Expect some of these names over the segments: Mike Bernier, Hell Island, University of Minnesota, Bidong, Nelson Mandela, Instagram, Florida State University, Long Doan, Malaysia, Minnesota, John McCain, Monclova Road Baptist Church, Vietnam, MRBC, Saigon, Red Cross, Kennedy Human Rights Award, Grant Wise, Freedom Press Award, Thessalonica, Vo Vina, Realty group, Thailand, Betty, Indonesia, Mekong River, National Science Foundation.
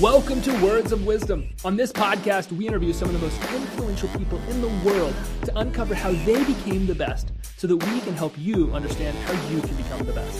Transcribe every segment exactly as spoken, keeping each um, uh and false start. Welcome to Words of Wisdom. On this podcast, we interview some of the most influential people in the world to uncover how they became the best so that we can help you understand how you can become the best.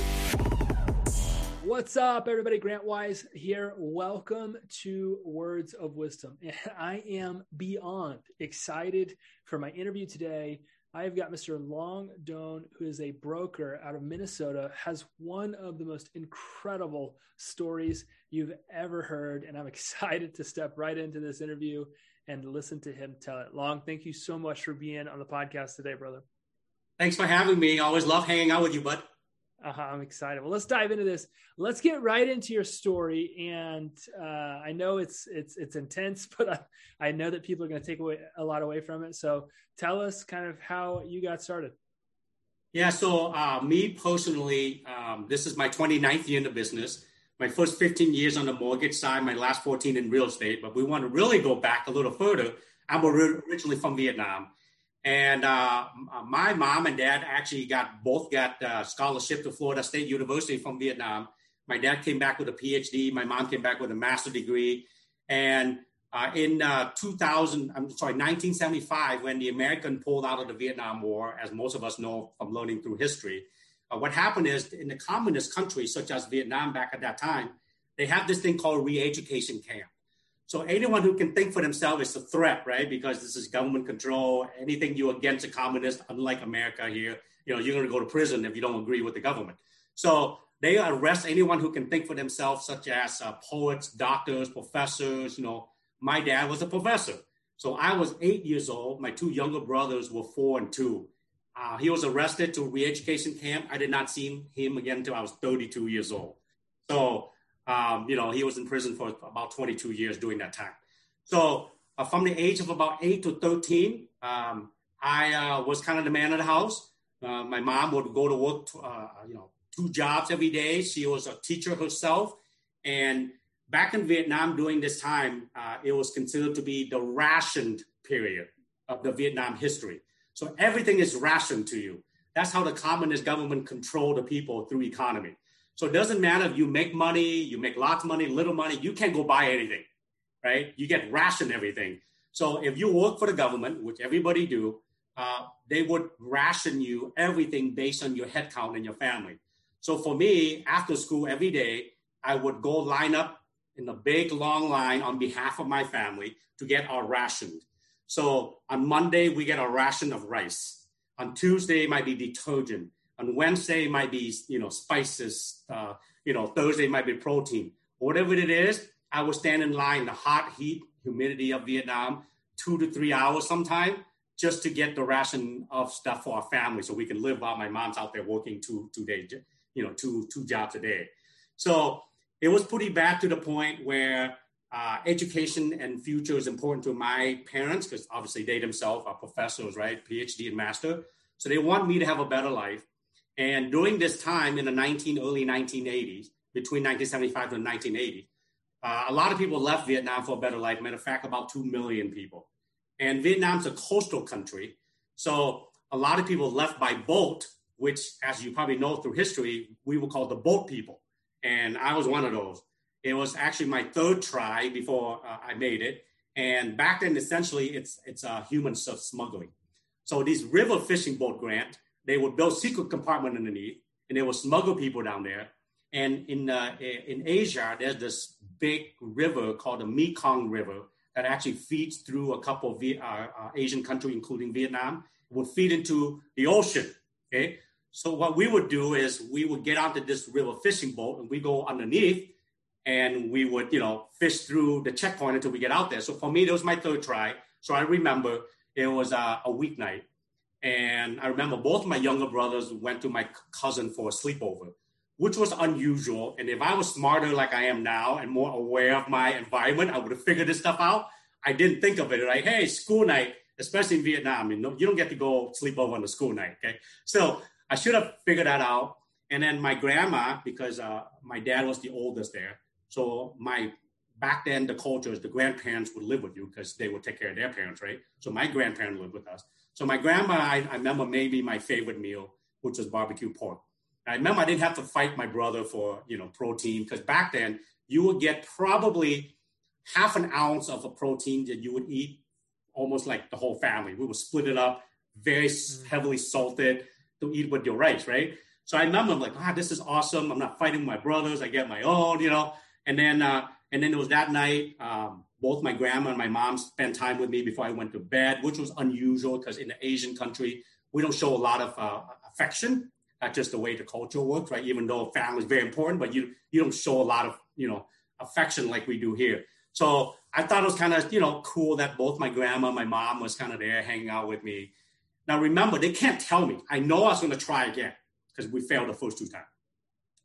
What's up, everybody? Grant Wise here. Welcome to Words of Wisdom. And I am beyond excited for my interview today. I've got Mister Long Doan, who is a broker out of Minnesota, has one of the most incredible stories you've ever heard. And I'm excited to step right into this interview and listen to him tell it. Long, thank you so much for being on the podcast today, brother. Thanks for having me. I always love hanging out with you, bud. Uh-huh, I'm excited. Well, let's dive into this. Let's get right into your story. And uh, I know it's it's it's intense, but I, I know that people are going to take away a lot away from it. So tell us kind of how you got started. Yeah. So uh, me personally, um, this is my twenty-ninth year in the business. My first fifteen years on the mortgage side, my last fourteen in real estate. But we want to really go back a little further. I'm originally from Vietnam. And uh, my mom and dad actually got both got uh, scholarship to Florida State University from Vietnam. My dad came back with a P H D. My mom came back with a master's degree. And uh, in uh, two thousand, I'm sorry, nineteen seventy-five, when the Americans pulled out of the Vietnam War, as most of us know from learning through history, uh, what happened is in the communist countries such as Vietnam back at that time, they have this thing called re-education camp. So anyone who can think for themselves is a threat, right? Because this is government control. Anything you against a communist, unlike America here, you know, you're going to go to prison if you don't agree with the government. So they arrest anyone who can think for themselves, such as uh, poets, doctors, professors. You know, my dad was a professor. So I was eight years old. My two younger brothers were four and two. Uh, he was arrested to re-education camp. I did not see him again until I was thirty-two years old. So Um, you know, he was in prison for about twenty-two years during that time. So uh, from the age of about eight to thirteen, um, I uh, was kind of the man of the house. Uh, my mom would go to work, to, uh, you know, two jobs every day. She was a teacher herself. And back in Vietnam during this time, uh, it was considered to be the rationed period of the Vietnam history. So everything is rationed to you. That's how the communist government controlled the people through economy. So it doesn't matter if you make money, you make lots of money, little money, you can't go buy anything, right? You get rationed everything. So if you work for the government, which everybody do, uh, they would ration you everything based on your headcount and your family. So for me, after school every day, I would go line up in a big long line on behalf of my family to get our rationed. So on Monday, we get a ration of rice. On Tuesday, it might be detergent. On Wednesday, it might be, you know, spices, uh, you know, Thursday might be protein. Whatever it is, I will stand in line, the hot heat, humidity of Vietnam, two to three hours sometime, just to get the ration of stuff for our family so we can live while my mom's out there working two, two days, you know, two, two jobs a day. So it was pretty bad to the point where uh, education and future is important to my parents because obviously they themselves are professors, right? P H D and master. So they want me to have a better life. And during this time in the nineteen, early nineteen eighties, between nineteen seventy-five and nineteen eighty, uh, a lot of people left Vietnam for a better life. Matter of fact, about two million people. And Vietnam's a coastal country. So a lot of people left by boat, which, as you probably know through history, we were called the boat people. And I was one of those. It was actually my third try before uh, I made it. And back then, essentially, it's, it's uh, human smuggling. So these river fishing boat, Grant, they would build secret compartment underneath, and they would smuggle people down there. And in uh, in Asia, there's this big river called the Mekong River that actually feeds through a couple of v- uh, uh, Asian countries, including Vietnam. It would feed into the ocean. Okay, so what we would do is we would get onto this river fishing boat, and we go underneath, and we would, you know, fish through the checkpoint until we get out there. So for me, that was my third try. So I remember it was uh, a weeknight. And I remember both of my younger brothers went to my cousin for a sleepover, which was unusual. And if I was smarter like I am now and more aware of my environment, I would have figured this stuff out. I didn't think of it, right? Hey, school night, especially in Vietnam, you know, you don't get to go sleep over on the school night, okay? So I should have figured that out. And then my grandma, because uh, my dad was the oldest there. So my back then, the culture is the grandparents would live with you because they would take care of their parents, right? So my grandparents lived with us. So my grandma, I, I remember maybe my favorite meal, which was barbecue pork. I remember I didn't have to fight my brother for, you know, protein, because back then you would get probably half an ounce of a protein that you would eat, almost like the whole family. We would split it up, very mm. heavily salted, to eat with your rice, right? So I remember, I'm like, ah, this is awesome. I'm not fighting with my brothers. I get my own, you know. And then, uh, and then it was that night. Um, both my grandma and my mom spent time with me before I went to bed, which was unusual because in an Asian country, we don't show a lot of uh, affection. That's just the way the culture works, right? Even though family is very important, but you you don't show a lot of, you know, affection like we do here. So I thought it was kind of, you know, cool that both my grandma and my mom was kind of there hanging out with me. Now, remember, they can't tell me. I know I was going to try again because we failed the first two times.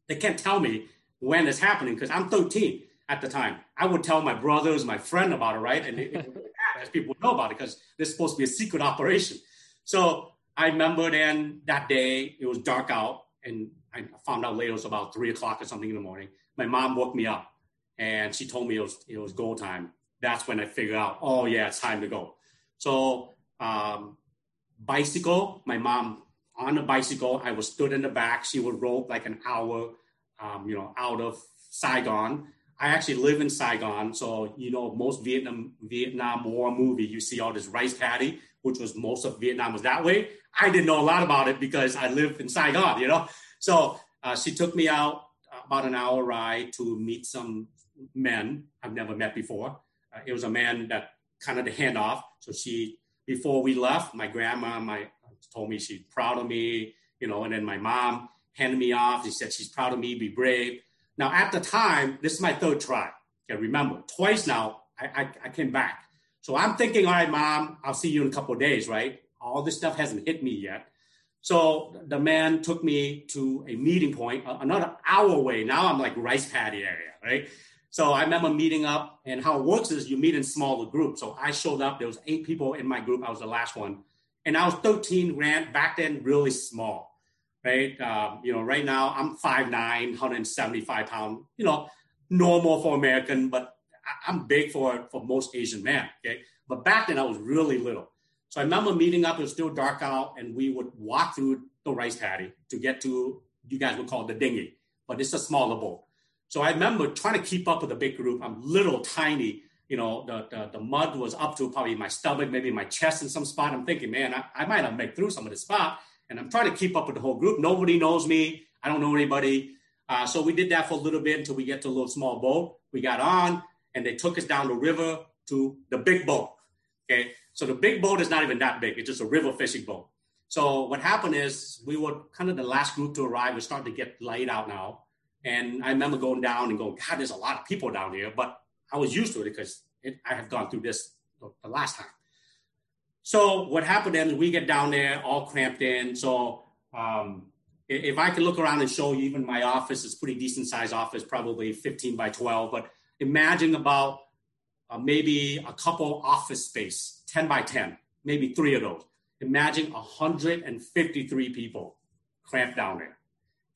They can't tell me when it's happening because I'm thirteen at the time. I would tell my brothers, my friend about it, right? And it, it, it, people would know about it because there's supposed to be a secret operation. So I remember then that day, it was dark out, and I found out later it was about three o'clock or something in the morning. My mom woke me up, and she told me it was it was go time. That's when I figured out, oh, yeah, it's time to go. So um, bicycle, my mom on a bicycle, I was stood in the back. She would roll like an hour, um, you know, out of Saigon. I actually live in Saigon. So, you know, most Vietnam Vietnam War movie, you see all this rice paddy, which was most of Vietnam was that way. I didn't know a lot about it because I lived in Saigon, you know. So uh, she took me out about an hour ride to meet some men I've never met before. Uh, it was a man that kind of the handoff. So she, before we left, my grandma my told me she's proud of me, you know, and then my mom handed me off. She said, she's proud of me, be brave. Now, at the time, this is my third try. Okay, remember, twice now, I, I, I came back. So I'm thinking, all right, Mom, I'll see you in a couple of days, right? All this stuff hasn't hit me yet. So the man took me to a meeting point, another hour away. Now I'm like rice paddy area, right? So I remember meeting up, and how it works is you meet in smaller groups. So I showed up. There was eight people in my group. I was the last one. And I was thirteen, ran back then really small, right? Um, you know, right now I'm five nine, one hundred seventy-five pounds, you know, normal for American, but I- I'm big for, for most Asian men, okay? But back then I was really little. So I remember meeting up, it was still dark out, and we would walk through the rice paddy to get to, you guys would call it the dinghy, but it's a smaller boat. So I remember trying to keep up with the big group. I'm little, tiny, you know, the, the, the mud was up to probably my stomach, maybe my chest in some spot. I'm thinking, man, I, I might not make through some of this spot. And I'm trying to keep up with the whole group. Nobody knows me. I don't know anybody. Uh, so we did that for a little bit until we get to a little small boat. We got on, and they took us down the river to the big boat, okay? So the big boat is not even that big. It's just a river fishing boat. So what happened is we were kind of the last group to arrive. We're starting to get laid out now. And I remember going down and going, God, there's a lot of people down here. But I was used to it because it, I had gone through this the last time. So what happened then, we get down there all cramped in. So um, if I can look around and show you, even my office is pretty decent sized office, probably fifteen by twelve. But imagine about uh, maybe a couple office space. ten by ten, maybe three of those. Imagine one hundred fifty-three people cramped down there,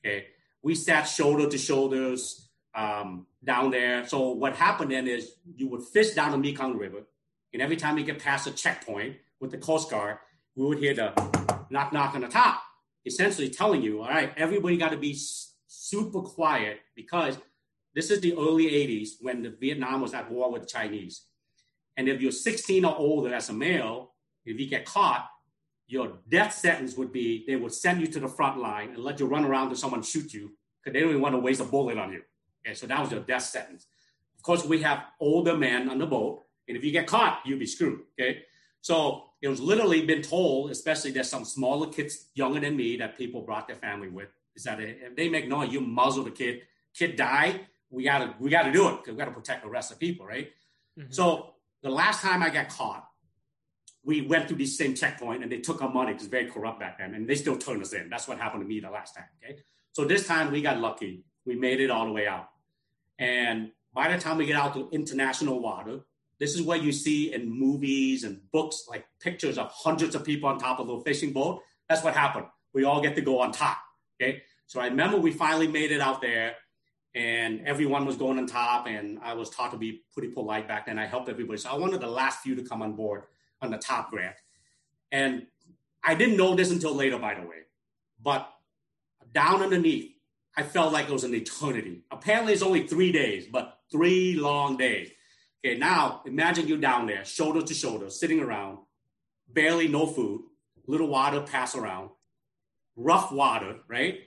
okay? We sat shoulder to shoulders um, down there. So what happened then is you would fish down the Mekong River, and every time you get past a checkpoint with the Coast Guard, we would hear the knock, knock on the top, essentially telling you, all right, everybody got to be s- super quiet because this is the early eighties when the Vietnam was at war with the Chinese. And if you're sixteen or older as a male, if you get caught, your death sentence would be they would send you to the front line and let you run around to someone shoot you because they don't even want to waste a bullet on you. Okay, so that was your death sentence. Of course, we have older men on the boat, and if you get caught, you'll be screwed. Okay, so it was literally been told, especially there's some smaller kids younger than me that people brought their family with, is that if they make noise, you muzzle the kid. Kid die, we gotta we gotta do it because we gotta protect the rest of the people, right? Mm-hmm. So the last time I got caught, we went through the same checkpoint and they took our money because very corrupt back then, and they still turned us in. That's what happened to me the last time, okay? So this time we got lucky. We made it all the way out. And by the time we get out to international water, this is where you see in movies and books, like pictures of hundreds of people on top of a little fishing boat. That's what happened. We all get to go on top, okay? So I remember we finally made it out there. And everyone was going on top, and I was taught to be pretty polite back then. I helped everybody. So I wanted the last few to come on board on the top grant. And I didn't know this until later, by the way. But down underneath, I felt like it was an eternity. Apparently, it's only three days, but three long days. Okay, now imagine you're down there, shoulder to shoulder, sitting around, barely no food, little water passed around, rough water, right?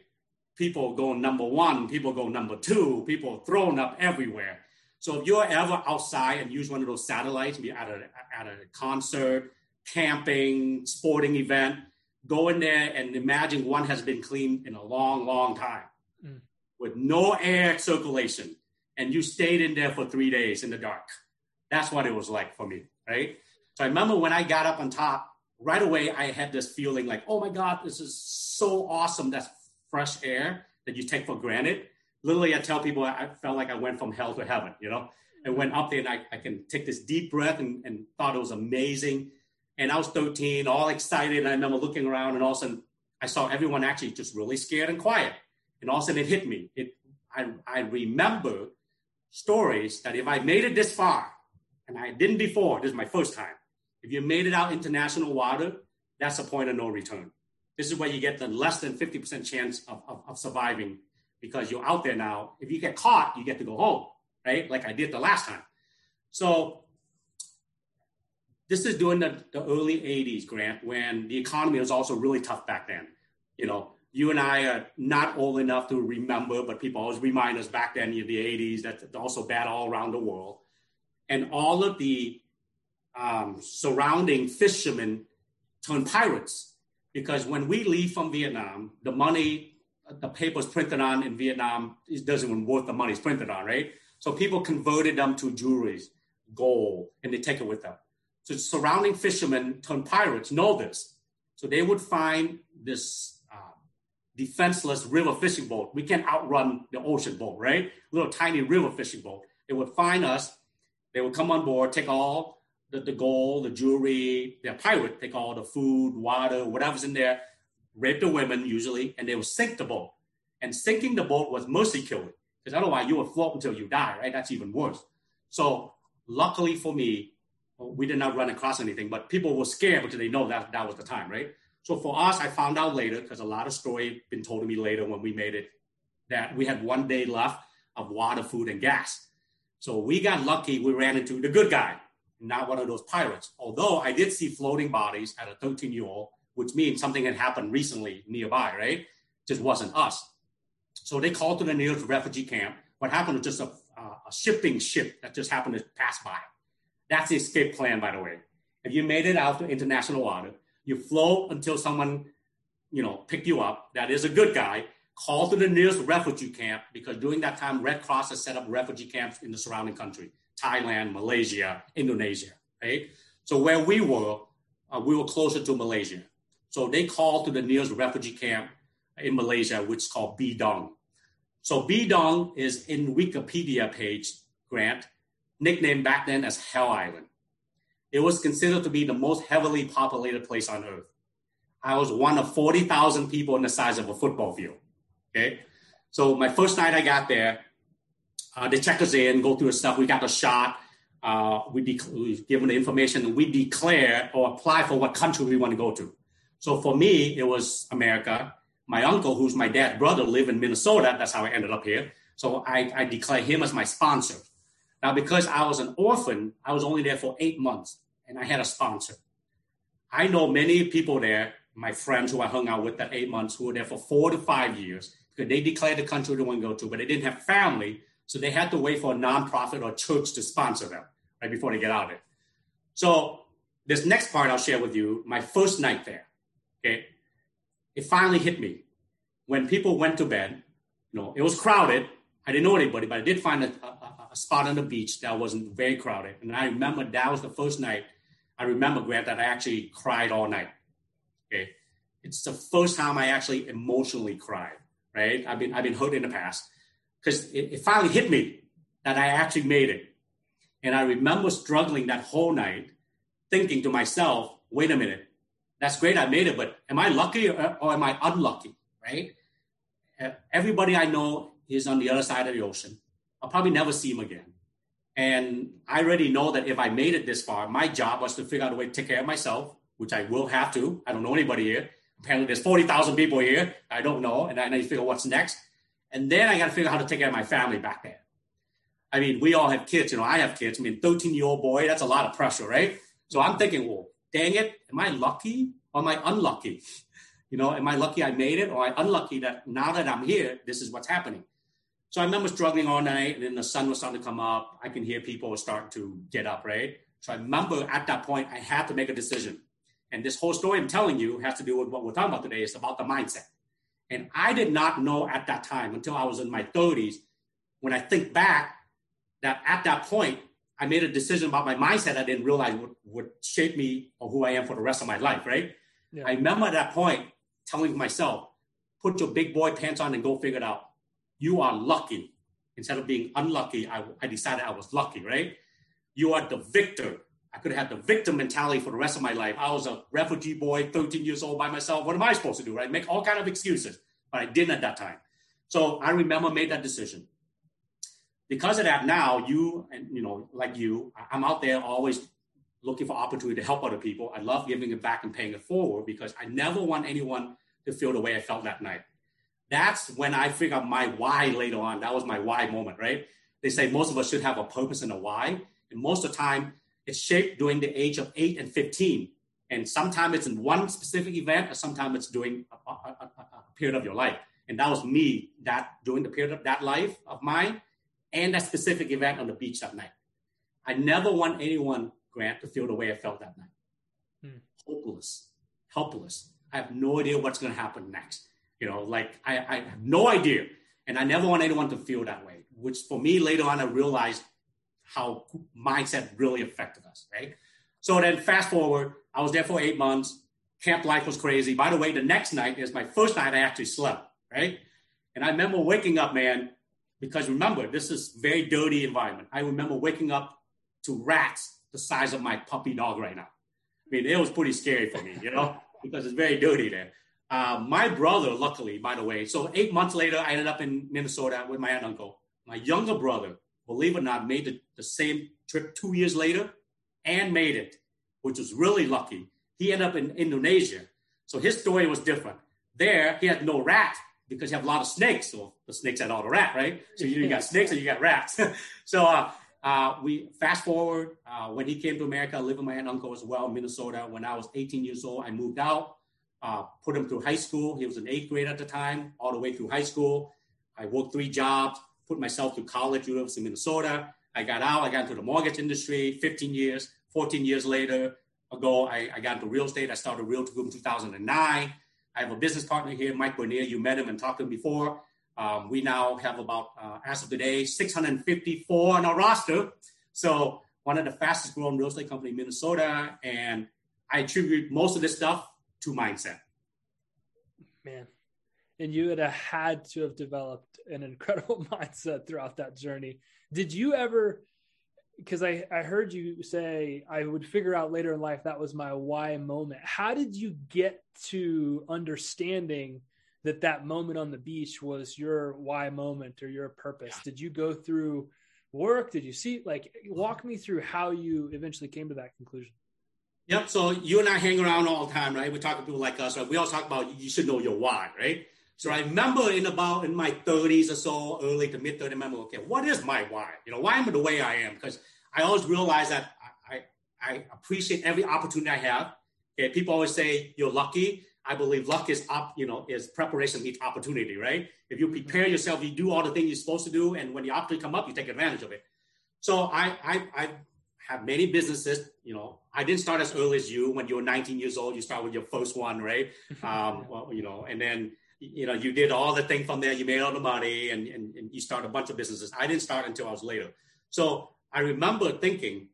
People go number one, people go number two, people thrown up everywhere. So if you're ever outside and use one of those satellites, be at a, at a concert, camping, sporting event, go in there and imagine one has been cleaned in a long, long time mm. with no air circulation. And you stayed in there for three days in the dark. That's what it was like for me, right? So I remember when I got up on top, right away, I had this feeling like, oh my God, this is so awesome. That's fresh air that you take for granted. Literally, I tell people I felt like I went from hell to heaven, you know? I went up there and I, I can take this deep breath and, and thought it was amazing. And I was thirteen, all excited. And I remember looking around and all of a sudden I saw everyone actually just really scared and quiet. And all of a sudden it hit me. It, I, I remember stories that if I made it this far, and I didn't before, this is my first time. If you made it out international water, that's a point of no return. This is where you get the less than fifty percent chance of, of, of surviving because you're out there now. If you get caught, you get to go home, right? Like I did the last time. So this is during the, the early eighties, Grant, when the economy was also really tough back then. You know, you and I are not old enough to remember, but people always remind us back then in the eighties, that's also bad all around the world. And all of the um, surrounding fishermen turned pirates. Because when we leave from Vietnam, the money, the paper's printed on in Vietnam, it doesn't even worth the money it's printed on, right? So people converted them to jewelry, gold, and they take it with them. So surrounding fishermen turned pirates know this. So they would find this uh, defenseless river fishing boat. We can't outrun the ocean boat, right? Little tiny river fishing boat. They would find us. They would come on board, take all The, the gold, the jewelry, they're pirate, take all the food, water, whatever's in there, rape the women usually, and they will sink the boat. And sinking the boat was mercy killing, because otherwise you will float until you die, right? That's even worse. So luckily for me, we did not run across anything, but people were scared because they know that that was the time, right? So for us, I found out later, because a lot of story been told to me later when we made it, that we had one day left of water, food, and gas. So we got lucky, we ran into the good guy, not one of those pirates. Although I did see floating bodies at a thirteen-year-old, which means something had happened recently nearby, right? Just wasn't us. So they called to the nearest refugee camp. What happened was just a, uh, a shipping ship that just happened to pass by. That's the escape plan, by the way. If you made it out to international water, you float until someone, you know, picked you up. That is a good guy. Call to the nearest refugee camp because during that time, Red Cross has set up refugee camps in the surrounding country. Thailand, Malaysia, Indonesia, right? So where we were, uh, we were closer to Malaysia. So they called to the nearest refugee camp in Malaysia, which is called Bidong. So Bidong is in Wikipedia page, Grant, nicknamed back then as Hell Island. It was considered to be the most heavily populated place on earth. I was one of forty thousand people in the size of a football field, okay? So my first night I got there, Uh, they check us in, go through the stuff. We got the shot. Uh, we dec- we've given the information. We declare or apply for what country we want to go to. So for me, it was America. My uncle, who's my dad's brother, lived in Minnesota. That's how I ended up here. So I, I declare him as my sponsor. Now, because I was an orphan, I was only there for eight months, and I had a sponsor. I know many people there, my friends who I hung out with that eight months, who were there for four to five years, because they declared the country they want to go to, but they didn't have family. So they had to wait for a nonprofit or church to sponsor them right before they get out of it. So this next part I'll share with you, my first night there, okay? It finally hit me. When people went to bed, you know, it was crowded. I didn't know anybody, but I did find a, a, a spot on the beach that wasn't very crowded. And I remember that was the first night. I remember, Grant, that I actually cried all night, okay? It's the first time I actually emotionally cried, right? I've been, I've been hurt in the past. Because it, it finally hit me that I actually made it. And I remember struggling that whole night, thinking to myself, wait a minute, that's great, I made it, but am I lucky or, or am I unlucky, right? Everybody I know is on the other side of the ocean. I'll probably never see him again. And I already know that if I made it this far, my job was to figure out a way to take care of myself, which I will have to. I don't know anybody here. Apparently there's forty thousand people here. I don't know. And I need to figure out what's next. And then I got to figure out how to take care of my family back there. I mean, we all have kids, you know, I have kids. I mean, thirteen-year-old boy, that's a lot of pressure, right? So I'm thinking, well, dang it, am I lucky or am I unlucky? You know, am I lucky I made it, or am I unlucky that now that I'm here, this is what's happening? So I remember struggling all night, and then the sun was starting to come up. I can hear people start to get up, right? So I remember at that point, I had to make a decision. And this whole story I'm telling you has to do with what we're talking about today. It's about the mindset. And I did not know at that time, until I was in my thirties, when I think back, that at that point, I made a decision about my mindset I didn't realize would, would shape me or who I am for the rest of my life, right? Yeah. I remember at that point telling myself, put your big boy pants on and go figure it out. You are lucky. Instead of being unlucky, I, I decided I was lucky, right? You are the victor. I could have had the victim mentality for the rest of my life. I was a refugee boy, thirteen years old by myself. What am I supposed to do, right? Make all kinds of excuses, but I didn't at that time. So I remember made that decision. Because of that, now you, and you know, like you, I'm out there always looking for opportunity to help other people. I love giving it back and paying it forward, because I never want anyone to feel the way I felt that night. That's when I figured out my why later on. That was my why moment, right? They say most of us should have a purpose and a why. And most of the time, it's shaped during the age of eight and fifteen. And sometimes it's in one specific event, or sometimes it's during a, a, a, a period of your life. And that was me, that during the period of that life of mine and that specific event on the beach that night. I never want anyone, Grant, to feel the way I felt that night. Hmm. Hopeless, helpless. I have no idea what's going to happen next. You know, like I, I have no idea. And I never want anyone to feel that way, which for me later on, I realized how mindset really affected us, right? So then fast forward, I was there for eight months. Camp life was crazy. By the way, the next night is my first night I actually slept, right? And I remember waking up, man, because remember, this is very dirty environment. I remember waking up to rats the size of my puppy dog right now. I mean, it was pretty scary for me, you know, because it's very dirty there. Uh, my brother, luckily, by the way, so eight months later, I ended up in Minnesota with my aunt and uncle. My younger brother, believe it or not, made the, the same trip two years later and made it, which was really lucky. He ended up in Indonesia. So his story was different. There, he had no rat because you have a lot of snakes. So the snakes had all the rat, right? So you got snakes and you got rats. so uh, uh, we fast forward. Uh, when he came to America, I lived with my aunt and uncle as well in Minnesota. When I was eighteen years old, I moved out. Uh, put him through high school. He was in eighth grade at the time, all the way through high school. I worked three jobs, put myself through college, University of Minnesota. I got out, I got into the mortgage industry, fifteen years, fourteen years later ago, I, I got into real estate. I started Realty Group in two thousand nine. I have a business partner here, Mike Bernier. You met him and talked to him before. Um, we now have about, uh, as of today, six hundred fifty-four on our roster. So one of the fastest growing real estate company in Minnesota. And I attribute most of this stuff to mindset. Man. And you would have had to have developed an incredible mindset throughout that journey. Did you ever, because I, I heard you say, I would figure out later in life, that was my why moment. How did you get to understanding that that moment on the beach was your why moment or your purpose? Did you go through work? Did you see, like, walk me through how you eventually came to that conclusion? Yep. So you and I hang around all the time, right? We talk to people like us, right? We always talk about you should know your why, right? So I remember in about in my thirties or so, early to mid thirties, I remember, okay, what is my why? You know, why am I the way I am? Because I always realize that I, I, I appreciate every opportunity I have. Okay, people always say you're lucky. I believe luck is up, you know, is preparation meets opportunity, right? If you prepare yourself, you do all the things you're supposed to do, and when the opportunity come up, you take advantage of it. So I, I, I have many businesses. You know, I didn't start as early as you. When you were nineteen years old, you start with your first one, right? Um, well, you know, and then, you know, you did all the thing from there, you made all the money, and, and, and you start a bunch of businesses. I didn't start until I was later. So I remember thinking,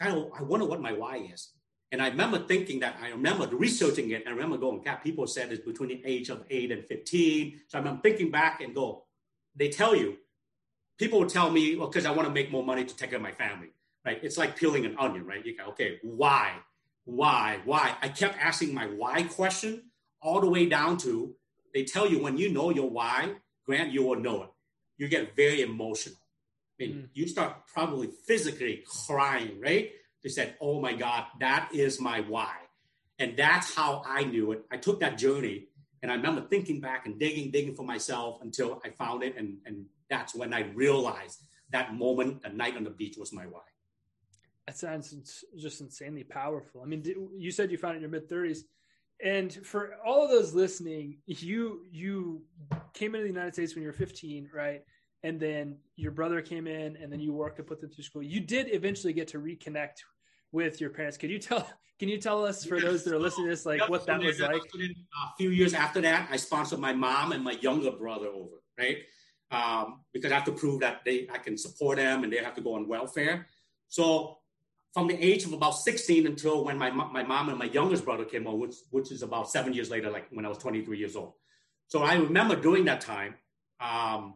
kind of, I wonder what my why is. And I remember thinking that, I remember researching it. And I remember going, God, people said it's between the age of eight and fifteen. So I remember thinking back and go, they tell you, people will tell me, well, because I want to make more money to take care of my family, right? It's like peeling an onion, right? You go, okay, why, why, why? I kept asking my why question all the way down to, they tell you when you know your why, Grant, you will know it. You get very emotional. I mean, mm. you start probably physically crying, right? They said, oh my God, that is my why. And that's how I knew it. I took that journey, and I remember thinking back and digging, digging for myself until I found it. And, and that's when I realized that moment, that night on the beach was my why. That sounds just insanely powerful. I mean, you said you found it in your mid-thirties. And for all of those listening, you you came into the United States when you were fifteen, right? And then your brother came in, and then you worked to put them through school. You did eventually get to reconnect with your parents. Could you tell? Can you tell us, for those that are listening to this, like what that was like? A few years after that, I sponsored my mom and my younger brother over, right? Um, because I have to prove that they I can support them, and they have to go on welfare. So from the age of about sixteen until when my my mom and my youngest brother came on, which which is about seven years later, like when I was twenty-three years old. So I remember during that time, um,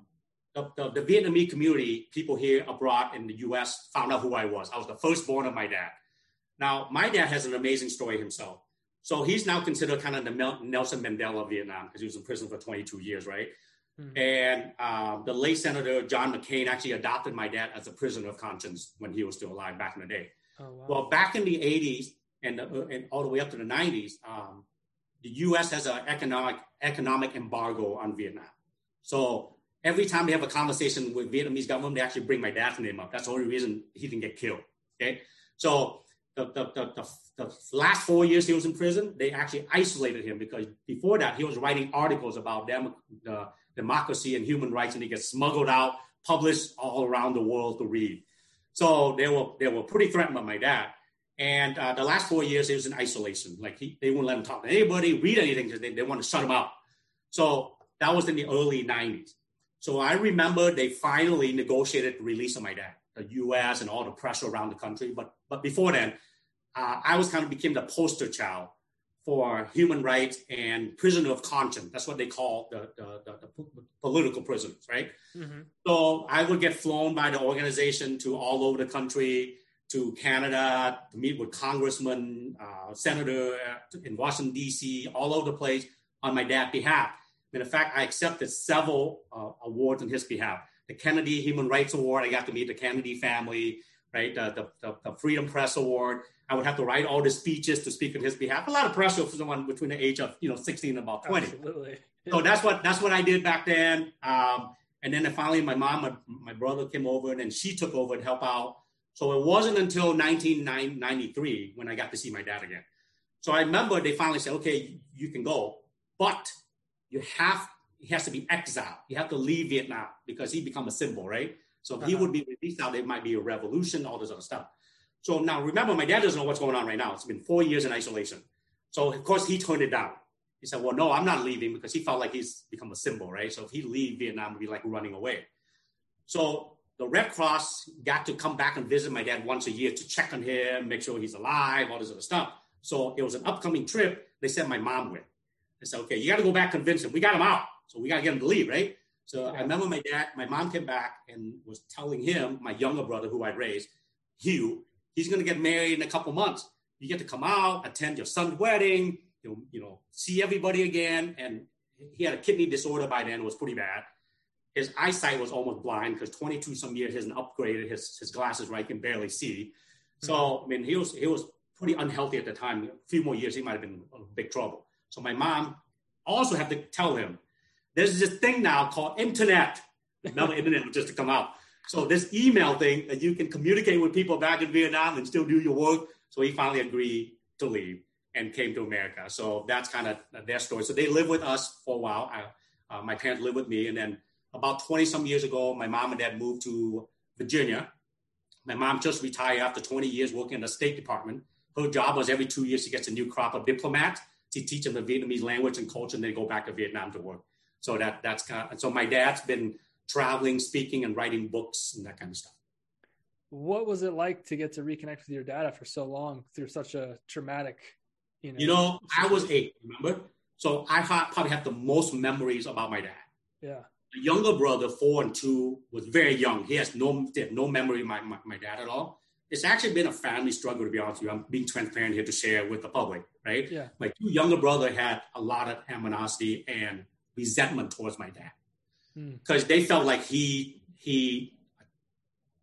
the, the, the Vietnamese community, people here abroad in the U S found out who I was. I was the firstborn of my dad. Now, my dad has an amazing story himself. So he's now considered kind of the Mel- Nelson Mandela of Vietnam, because he was in prison for twenty-two years, right? Mm-hmm. And uh, the late Senator John McCain actually adopted my dad as a prisoner of conscience when he was still alive back in the day. Oh, wow. Well, back in the eighties and, uh, and all the way up to the nineties, um, the U S has an economic economic embargo on Vietnam. So every time they have a conversation with Vietnamese government, they actually bring my dad's name up. That's the only reason he didn't get killed, okay? So the, the, the, the, the last four years he was in prison, they actually isolated him, because before that, he was writing articles about dem- the democracy and human rights, and he gets smuggled out, published all around the world to read. So they were they were pretty threatened by my dad. And uh, the last four years, he was in isolation. Like, he, they wouldn't let him talk to anybody, read anything, because they, they want to shut him out. So that was in the early nineties. So I remember they finally negotiated the release of my dad, the U S and all the pressure around the country. But but before then, uh, I was kind of became the poster child for human rights and prisoner of conscience. That's what they call the, the, the, the political prisoners, right? Mm-hmm. So I would get flown by the organization to all over the country, to Canada, to meet with congressmen, uh, senator in Washington, D C, all over the place on my dad's behalf. And in fact, I accepted several uh, awards on his behalf. The Kennedy Human Rights Award, I got to meet the Kennedy family, right? The, the, the, the Freedom Press Award. I would have to write all the speeches to speak on his behalf. A lot of pressure for someone between the age of, you know, sixteen and about twenty. Absolutely. So that's what that's what I did back then. Um, and then finally, my mom, my, my brother came over, and then she took over and helped out. So it wasn't until nineteen ninety-three when I got to see my dad again. So I remember they finally said, "Okay, you can go, but you have he has to be exiled. You have to leave Vietnam because he become a symbol, right? So if uh-huh. he would be released out, there might be a revolution, all this other stuff." So now, remember, my dad doesn't know what's going on right now. It's been four years in isolation. So, of course, he turned it down. He said, well, no, I'm not leaving, because he felt like he's become a symbol, right? So if he leave Vietnam, it would be like running away. So the Red Cross got to come back and visit my dad once a year to check on him, make sure he's alive, all this other stuff. So it was an upcoming trip. They sent my mom with. They said, okay, you got to go back, convince him. We got him out. So we got to get him to leave, right? So yeah. I remember my dad, my mom came back and was telling him, my younger brother who I raised, Hugh, he's going to get married in a couple months. You get to come out, attend your son's wedding, you know, see everybody again. And he had a kidney disorder by then. It was pretty bad. His eyesight was almost blind because twenty-two some years he hasn't upgraded his, his glasses, right? He can barely see. So, I mean, he was, he was pretty unhealthy at the time. A few more years, he might have been in big trouble. So my mom also had to tell him, there's this thing now called internet. Remember, internet was just to come out. So this email thing that you can communicate with people back in Vietnam and still do your work. So he finally agreed to leave and came to America. So that's kind of their story. So they lived with us for a while. I, uh, my parents lived with me. And then about twenty some years ago, my mom and dad moved to Virginia. My mom just retired after twenty years working in the State Department. Her job was every two years she gets a new crop of diplomats to teach them the Vietnamese language and culture, and they go back to Vietnam to work. So that that's kind of, so my dad's been traveling, speaking, and writing books and that kind of stuff. What was it like to get to reconnect with your dad after so long through such a traumatic, you know? You know, I was eight, remember? So I ha- probably have the most memories about my dad. Yeah. The younger brother, four and two, was very young. He has no no memory of my, my, my dad at all. It's actually been a family struggle, to be honest with you. I'm being transparent here to share with the public, right? Yeah. My two younger brother had a lot of animosity and resentment towards my dad, because they felt like he he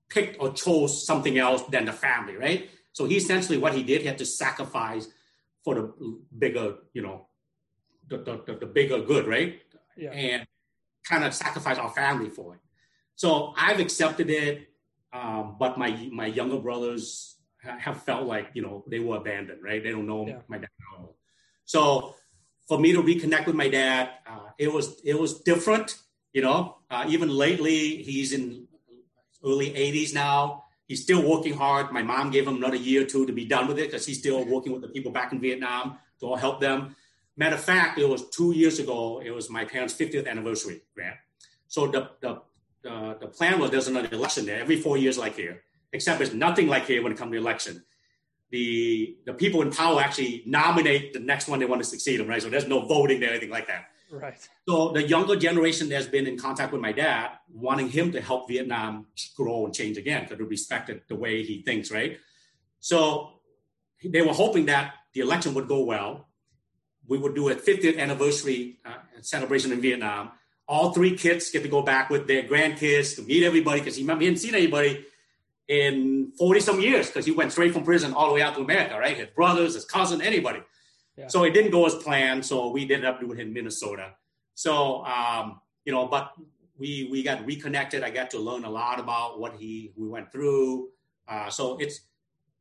picked or chose something else than the family, right? So he essentially, what he did, he had to sacrifice for the bigger, you know, the the, the bigger good, right? Yeah. And kind of sacrifice our family for it. So I've accepted it, um, but my my younger brothers have felt like, you know, they were abandoned, right? They don't know yeah. my dad at all. So for me to reconnect with my dad, uh, it was it was different, you know. Uh, even lately, he's in early eighties now. He's still working hard. My mom gave him another year or two to be done with it because he's still working with the people back in Vietnam to all help them. Matter of fact, it was two years ago. It was my parents' fiftieth anniversary, Grant. So the the the, the plan was there's another election there every four years like here, except it's nothing like here when it comes to election. The the people in power actually nominate the next one they want to succeed them, right? So there's no voting there, anything like that. Right. So the younger generation has been in contact with my dad, wanting him to help Vietnam grow and change again, because they respected the way he thinks, right? So they were hoping that the election would go well. We would do a fiftieth anniversary uh, celebration in Vietnam. All three kids get to go back with their grandkids to meet everybody, because he, he hadn't seen anybody in forty-some years, because he went straight from prison all the way out to America, right? His brothers, his cousin, anybody. Yeah. So it didn't go as planned. So we ended up doing it in Minnesota. So, um, you know, but we we got reconnected. I got to learn a lot about what he we went through. Uh, so it's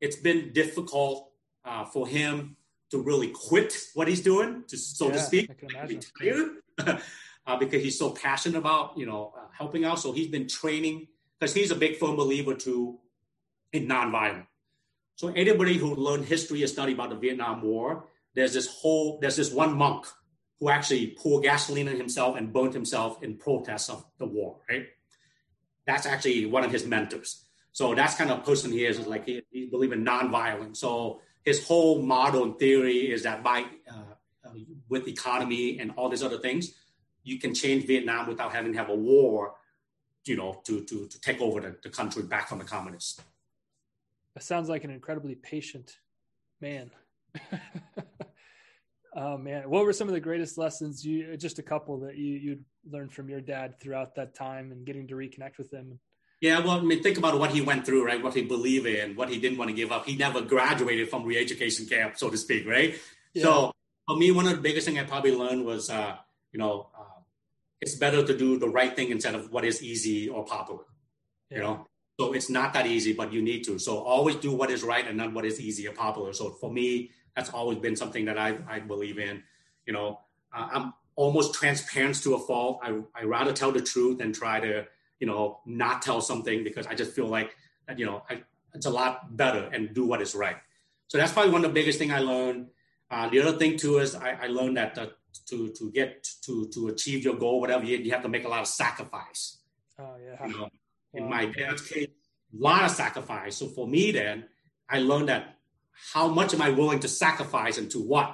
it's been difficult uh, for him to really quit what he's doing, to, so yeah, to speak, retire, uh, because he's so passionate about, you know, uh, helping out. So he's been training, because he's a big firm believer too in nonviolence. So anybody who learned history and studied about the Vietnam War, There's this whole, there's this one monk who actually poured gasoline on himself and burned himself in protest of the war, right? That's actually one of his mentors. So that's kind of person he is, is like he, he believes in nonviolence. So his whole model and theory is that by, uh, with economy and all these other things, you can change Vietnam without having to have a war, you know, to to to take over the, the country back from the communists. That sounds like an incredibly patient man. Oh man, what were some of the greatest lessons, you just a couple that you you'd learned from your dad throughout that time and getting to reconnect with him? Yeah, well, I mean, think about what he went through, right? What he believed in, what he didn't want to give up. He never graduated from re-education camp, so to speak, right? Yeah. So for me, one of the biggest things I probably learned was, uh, you know, uh, it's better to do the right thing instead of what is easy or popular, yeah. you know? So it's not that easy, but you need to. So always do what is right and not what is easy or popular. So for me, that's always been something that I, I believe in. You know, uh, I'm almost transparent to a fault. I I rather tell the truth than try to, you know, not tell something, because I just feel like, you know, I, it's a lot better and do what is right. So that's probably one of the biggest thing I learned. Uh, the other thing too is I, I learned that uh, to to get to to achieve your goal, whatever you you have to make a lot of sacrifice. Oh yeah. You know, wow. In my dad's case, a lot of sacrifice. So for me then, I learned that, how much am I willing to sacrifice and to what?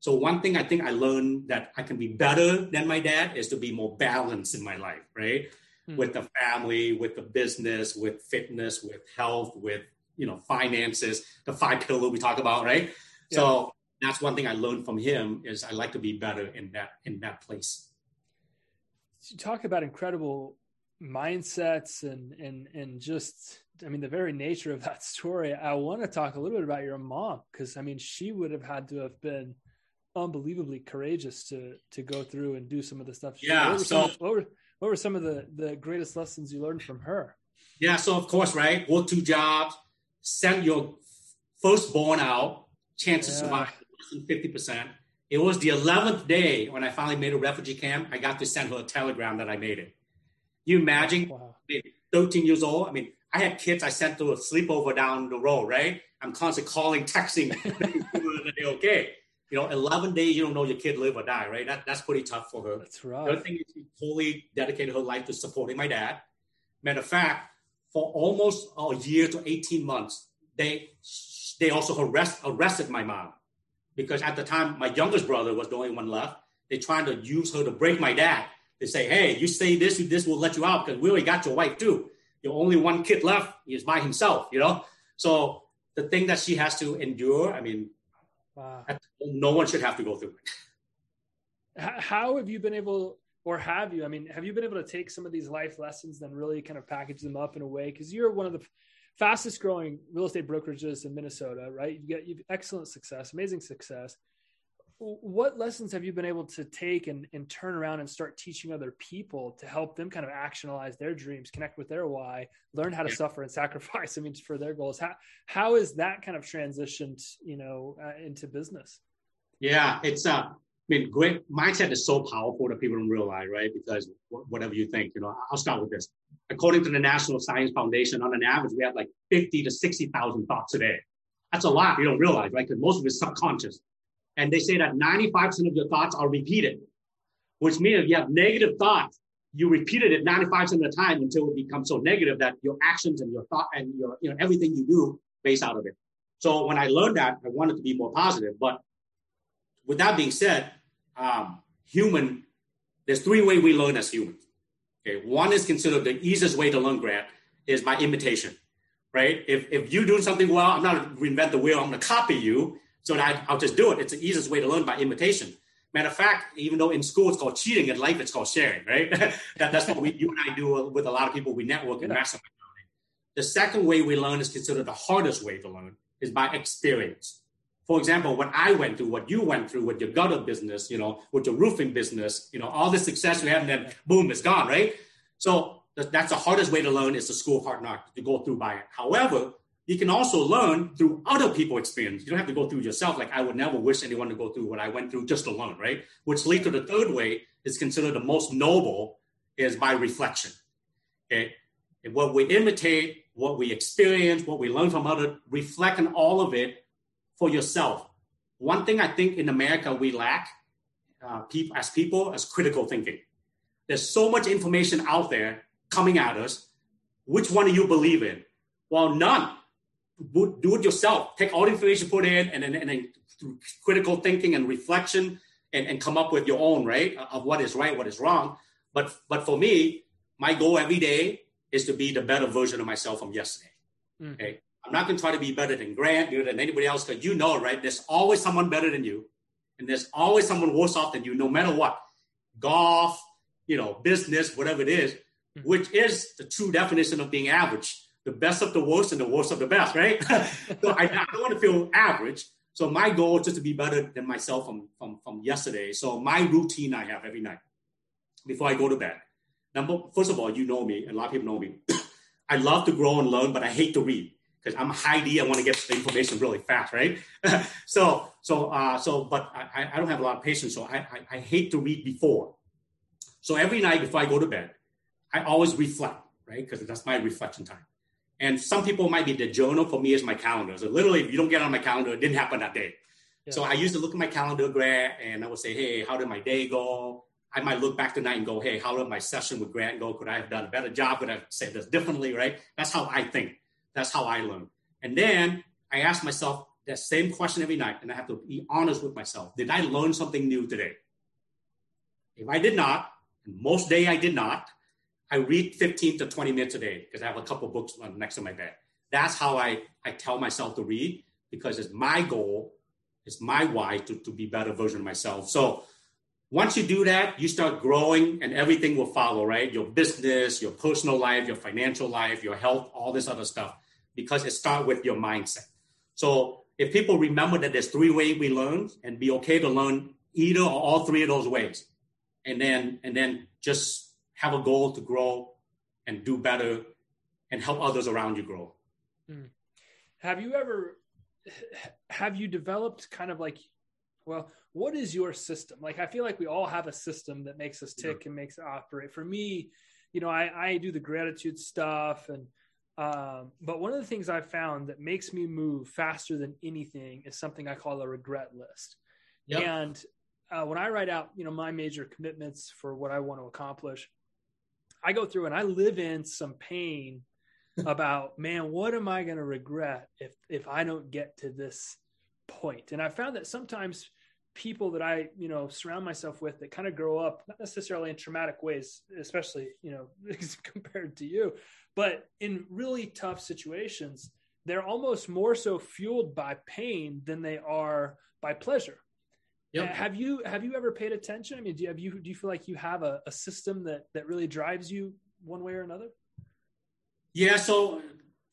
So one thing I think I learned that I can be better than my dad is to be more balanced in my life, right? Mm. With the family, with the business, with fitness, with health, with, you know, finances, the five pillar we talk about, right? Yeah. So that's one thing I learned from him, is I like to be better in that, in that place. You talk about incredible mindsets and, and, and just, I mean, the very nature of that story. I want to talk a little bit about your mom, because I mean, she would have had to have been unbelievably courageous to to go through and do some of the stuff. Yeah. What were, so, some, what were, what were some of the, the greatest lessons you learned from her? Yeah. So of course, right. Work two jobs, send your firstborn out, chances yeah. survive fifty percent. It was the eleventh day when I finally made a refugee camp. I got to send her a telegram that I made it. You imagine wow. thirteen years old. I mean, I had kids I sent to a sleepover down the road, right? I'm constantly calling, texting, that they're okay. You know, eleven days, you don't know your kid live or die, right? That, that's pretty tough for her. That's right. The other thing is she totally dedicated her life to supporting my dad. Matter of fact, for almost a year to eighteen months, they they also arrest, arrested my mom. Because at the time, my youngest brother was the only one left. They tried to use her to break my dad. They say, hey, you say this, this will let you out, because we already got your wife too. The only one kid left is by himself, you know? So the thing that she has to endure, I mean, wow. no one should have to go through it. How have you been able, or have you, I mean, have you been able to take some of these life lessons and really kind of package them up in a way? Because you're one of the fastest growing real estate brokerages in Minnesota, right? You get you've excellent success, amazing success. what lessons have you been able to take and, and turn around and start teaching other people to help them kind of actionalize their dreams, connect with their why, learn how to suffer and sacrifice, I mean, for their goals? How, how is that kind of transitioned, you know, uh, into business? Yeah, it's, uh, I mean, great mindset is so powerful that people don't realize, right? Because whatever you think, you know, I'll start with this. According to the National Science Foundation, on an average, we have like fifty to sixty thousand thoughts a day. That's a lot. You don't realize, right? Because most of it's subconscious. And they say that ninety-five percent of your thoughts are repeated, which means if you have negative thoughts, you repeated it ninety-five percent of the time until it becomes so negative that your actions and your thought and your, you know, everything you do based out of it. So when I learned that, I wanted to be more positive. But with that being said, um, human, there's three ways we learn as humans. Okay, one is considered the easiest way to learn, Grant, is by imitation, right? If if you're doing something well, I'm not going to reinvent the wheel. I'm going to copy you. So that I'll just do it. It's the easiest way to learn by imitation. Matter of fact, even though in school it's called cheating, in life it's called sharing, right? that, that's what we, you and I do with a lot of people. We network and mastermind. The second way we learn is considered the hardest way to learn, is by experience. For example, what I went through, what you went through with your gutter business, you know, with your roofing business, you know, all the success we have, and then boom, it's gone, right? So th- that's the hardest way to learn, is the school hard knock, to go through by it. However, you can also learn through other people's experience. You don't have to go through yourself. Like I would never wish anyone to go through what I went through just to learn, right? Which leads to the third way, is considered the most noble, is by reflection. Okay, and what we imitate, what we experience, what we learn from others, reflect on all of it for yourself. One thing I think in America we lack uh, pe- as people is critical thinking. There's so much information out there coming at us. Which one do you believe in? Well, none. Do it yourself. Take all the information put in, and then and then through critical thinking and reflection, and, and come up with your own, right, of what is right, what is wrong. But but for me, my goal every day is to be the better version of myself from yesterday. Mm. Okay, I'm not going to try to be better than Grant, better than anybody else, because you know, right? There's always someone better than you, and there's always someone worse off than you, no matter what. Golf, you know, business, whatever it is, mm. which is the true definition of being average. The best of the worst and the worst of the best, right? So I, I don't want to feel average. So my goal is just to be better than myself from, from, from yesterday. So my routine I have every night before I go to bed. Number, first of all, you know me, and a lot of people know me. I love to grow and learn, but I hate to read because I'm high D. I want to get the information really fast, right? so, so, uh, so, but I, I don't have a lot of patience, so I, I, I hate to read before. So every night before I go to bed, I always reflect, right? Because that's my reflection time. And some people might be the journal. For me, is my calendar. So literally, if you don't get on my calendar, it didn't happen that day. Yeah. So I used to look at my calendar, Grant, and I would say, hey, how did my day go? I might look back tonight and go, hey, how did my session with Grant go? Could I have done a better job? Could I have said this differently, right? That's how I think. That's how I learn. And then I ask myself that same question every night, and I have to be honest with myself. Did I learn something new today? If I did not, and most day I did not, I read fifteen to twenty minutes a day because I have a couple books next to my bed. That's how I, I tell myself to read, because it's my goal, it's my why to, to be a better version of myself. So once you do that, you start growing and everything will follow, right? Your business, your personal life, your financial life, your health, all this other stuff, because it starts with your mindset. So if people remember that there's three ways we learn, and be okay to learn either or all three of those ways, and then and then just have a goal to grow and do better and help others around you grow. Hmm. Have you ever, have you developed kind of like, well, what is your system? Like, I feel like we all have a system that makes us tick yeah. and makes it operate. For me, you know, I, I do the gratitude stuff. And, um, but one of the things I found that makes me move faster than anything is something I call a regret list. Yep. And uh, when I write out, you know, my major commitments for what I want to accomplish, I go through and I live in some pain about, man, what am I going to regret if, if I don't get to this point? And I found that sometimes people that I, you know, surround myself with that kind of grow up, not necessarily in traumatic ways, especially, you know, compared to you, but in really tough situations, they're almost more so fueled by pain than they are by pleasure. Yep. Have you have you ever paid attention? I mean, do you, have you do you feel like you have a, a system that, that really drives you one way or another? Yeah, so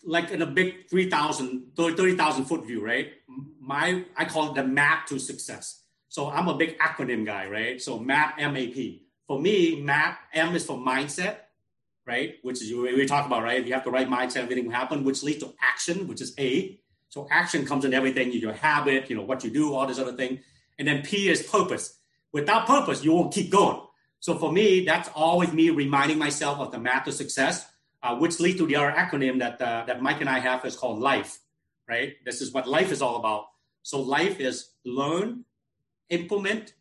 like in a big three thousand, thirty thousand foot view, right? My I call it the map to success. So I'm a big acronym guy, right? So MAP, M A P. For me, MAP, M is for mindset, right? Which is we talk about, right? If you have the right mindset, everything will happen, which leads to action, which is A. So action comes in everything, your habit, you know, what you do, all this other thing. And then P is purpose. Without purpose, you won't keep going. So for me, that's always me reminding myself of the MAP to success, uh, which leads to the other acronym that uh, that Mike and I have is called LIFE, right? This is what life is all about. So life is learn, implement,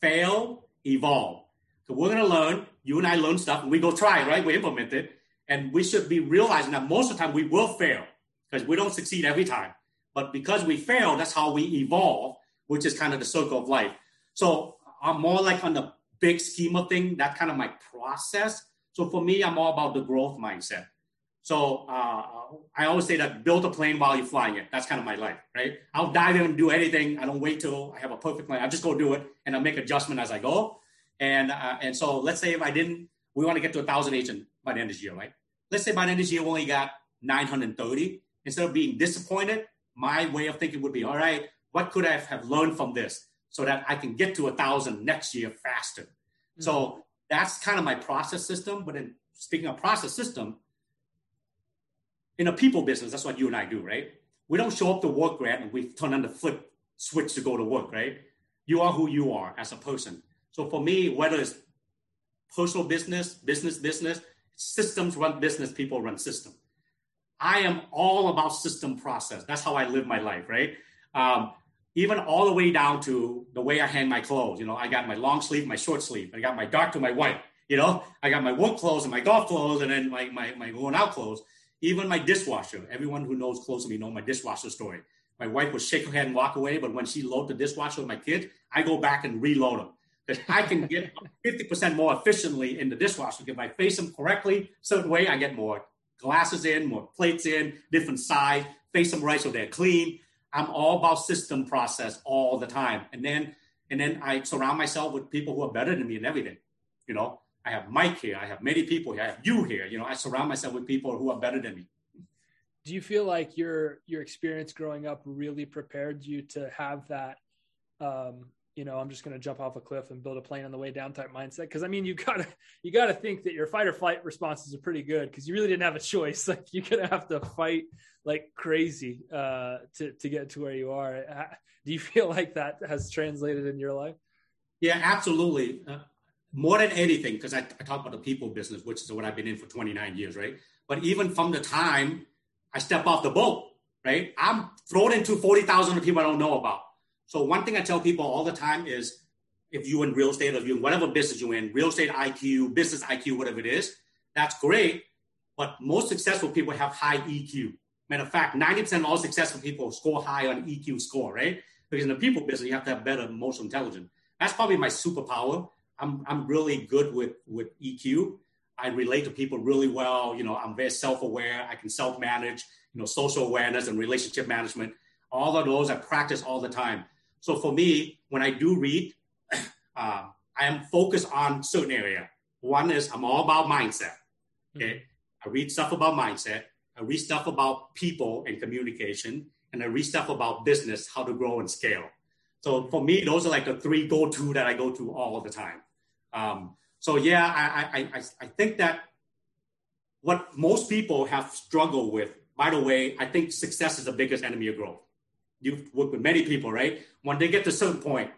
fail, evolve. So we're going to learn, you and I learn stuff, and we go try it, right? We implement it. And we should be realizing that most of the time we will fail because we don't succeed every time. But because we fail, that's how we evolve, which is kind of the circle of life. So I'm more like on the big scheme of thing, that kind of my process. So for me, I'm all about the growth mindset. So uh, I always say that build a plane while you're flying it. That's kind of my life, right? I'll dive in and do anything. I don't wait till I have a perfect plan. I just go do it and I make adjustment as I go. And uh, and so let's say if I didn't, we want to get to one thousand agents by the end of the year, right? Let's say by the end of the year, we only got nine hundred thirty. Instead of being disappointed, my way of thinking would be, all right, what could I have learned from this so that I can get to one thousand next year faster? Mm-hmm. So that's kind of my process system. But then speaking of process system, in a people business, that's what you and I do, right? We don't show up to work, Grant, and we turn on the flip switch to go to work, right? You are who you are as a person. So for me, whether it's personal business, business, business, systems run business, people run system. I am all about system process. That's how I live my life, right? Um, even all the way down to the way I hang my clothes. You know, I got my long sleeve, my short sleeve. I got my dark to my white. You know, I got my work clothes and my golf clothes and then my my, my going out clothes. Even my dishwasher, everyone who knows close to me know my dishwasher story. My wife would shake her head and walk away, but when she loaded the dishwasher with my kids, I go back and reload them. Because I can get fifty percent more efficiently in the dishwasher. If I face them correctly, certain way, I get more glasses in, more plates in, different size, face them right so they're clean. I'm all about system process all the time. And then and then I surround myself with people who are better than me in everything, you know. I have Mike here. I have many people here. I have you here. You know, I surround myself with people who are better than me. Do you feel like your your experience growing up really prepared you to have that, um, you know, I'm just going to jump off a cliff and build a plane on the way down type mindset? Because I mean, you gotta you gotta think that your fight or flight responses are pretty good because you really didn't have a choice. Like you're gonna have to fight like crazy uh, to to get to where you are. Do you feel like that has translated in your life? Yeah, absolutely. Uh- More than anything, because I, I talk about the people business, which is what I've been in for twenty-nine years, right? But even from the time I step off the boat, right, I'm thrown into forty thousand people I don't know about. So one thing I tell people all the time is, if you're in real estate or you're in whatever business you're in, real estate I Q, business I Q, whatever it is, that's great. But most successful people have high E Q. Matter of fact, ninety percent of all successful people score high on E Q score, right? Because in the people business, you have to have better emotional intelligence. That's probably my superpower. I'm I'm really good with, with E Q. I relate to people really well. You know, I'm very self-aware. I can self-manage, you know, social awareness and relationship management. All of those I practice all the time. So for me, when I do read, uh, I am focused on certain area. One is I'm all about mindset. Okay, I read stuff about mindset. I read stuff about people and communication. And I read stuff about business, how to grow and scale. So for me, those are like the three go-to that I go to all the time. Um, so yeah, I, I, I, I think that what most people have struggled with, by the way, I think success is the biggest enemy of growth. You've worked with many people, right? When they get to a certain point,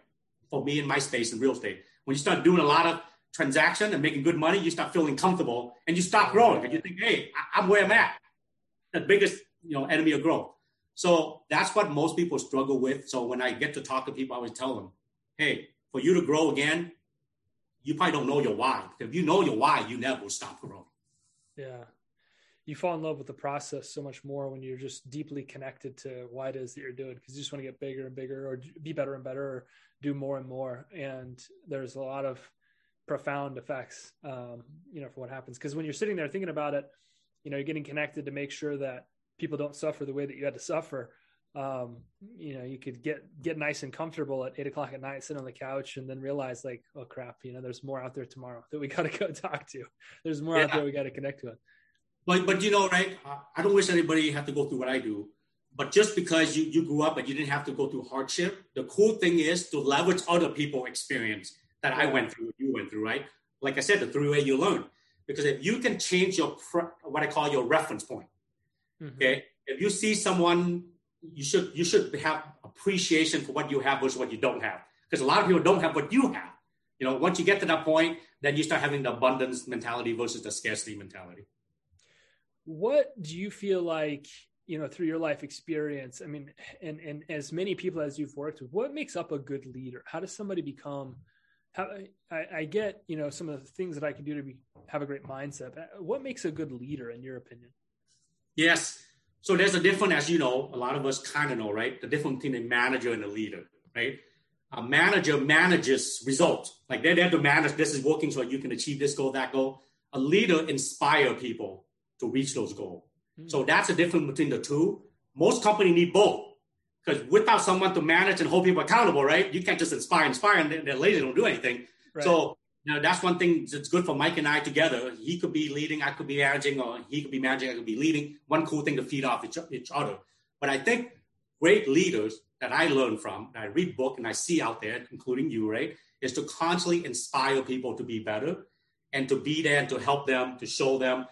for me in my space in real estate, when you start doing a lot of transaction and making good money, you start feeling comfortable and you stop growing. And you think, hey, I, I'm where I'm at. The biggest, you know, enemy of growth. So that's what most people struggle with. So when I get to talk to people, I always tell them, hey, for you to grow again, you probably don't know your why. If you know your why, you never will stop growing. Yeah. You fall in love with the process so much more when you're just deeply connected to why it is that you're doing, because you just want to get bigger and bigger or be better and better or do more and more. And there's a lot of profound effects, um, you know, for what happens. Because when you're sitting there thinking about it, you know, you're getting connected to make sure that people don't suffer the way that you had to suffer. Um, you know, you could get, get nice and comfortable at eight o'clock at night, sit on the couch and then realize like, oh crap, you know, there's more out there tomorrow that we got to go talk to. There's more yeah. out there we got to connect with. But, but you know, right. I don't wish anybody had to go through what I do, But just because you, you grew up and you didn't have to go through hardship, the cool thing is to leverage other people's experience that I went through, you went through, right? Like I said, the three way you learn. Because if you can change your, pre- what I call your reference point, mm-hmm. okay? If you see someone, you should you should have appreciation for what you have versus what you don't have. Because a lot of people don't have what you have. You know, once you get to that point, then you start having the abundance mentality versus the scarcity mentality. What do you feel like, you know, through your life experience, I mean, and, and as many people as you've worked with, what makes up a good leader? How does somebody become, how, I, I get, you know, some of the things that I can do to be, have a great mindset. What makes a good leader in your opinion? Yes. So there's a difference, as you know, a lot of us kind of know, right? The difference between a manager and a leader, right? A manager manages results. Like they're there to manage, this is working so you can achieve this goal, that goal. A leader inspires people to reach those goals. Mm-hmm. So that's the difference between the two. Most companies need both. Because without someone to manage and hold people accountable, right? You can't just inspire, inspire, and they're lazy, don't do anything. Right. So you know, that's one thing that's good for Mike and I together. He could be leading, I could be managing, or he could be managing, I could be leading. One cool thing to feed off each, each other. But I think great leaders that I learn from, that I read book and I see out there, including you, right, is to constantly inspire people to be better and to be there and to help them, to show them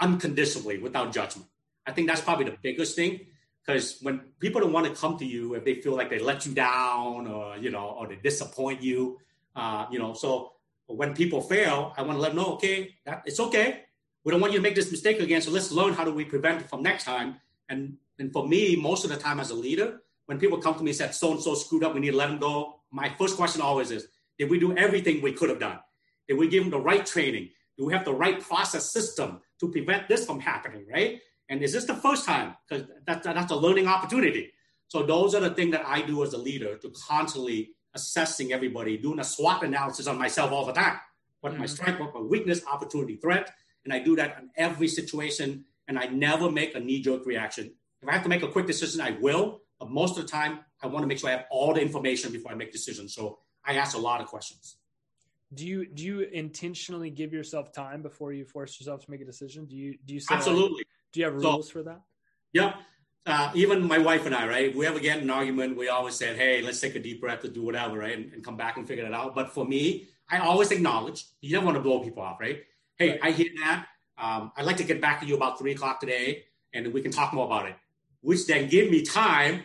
unconditionally without judgment. I think that's probably the biggest thing, because when people don't want to come to you if they feel like they let you down or, you know, or they disappoint you, uh, you know, so when people fail, I want to let them know, okay, that, it's okay. We don't want you to make this mistake again. So let's learn how do we prevent it from next time. And, and for me, most of the time as a leader, when people come to me and said, so-and-so screwed up, we need to let them go. My first question always is, did we do everything we could have done? Did we give them the right training? Do we have the right process system to prevent this from happening, right? And is this the first time? Because that, that, that's a learning opportunity. So those are the things that I do as a leader, to constantly assessing everybody, doing a SWOT analysis on myself all the time. What mm-hmm. my strength, what my weakness, opportunity, threat. And I do that in every situation. And I never make a knee-jerk reaction. If I have to make a quick decision, I will. But most of the time, I want to make sure I have all the information before I make decisions. So I ask a lot of questions. Do you do you intentionally give yourself time before you force yourself to make a decision? Do you do you say absolutely? Like, do you have rules so, for that? Yep. Uh, even my wife and I, right? If we ever get in an argument, we always said, "Hey, let's take a deep breath to do whatever, right, and, and come back and figure it out." But for me, I always acknowledge you never want to blow people off, right? Hey, right. I hear that. Um, I'd like to get back to you about three o'clock today, and we can talk more about it. Which then give me time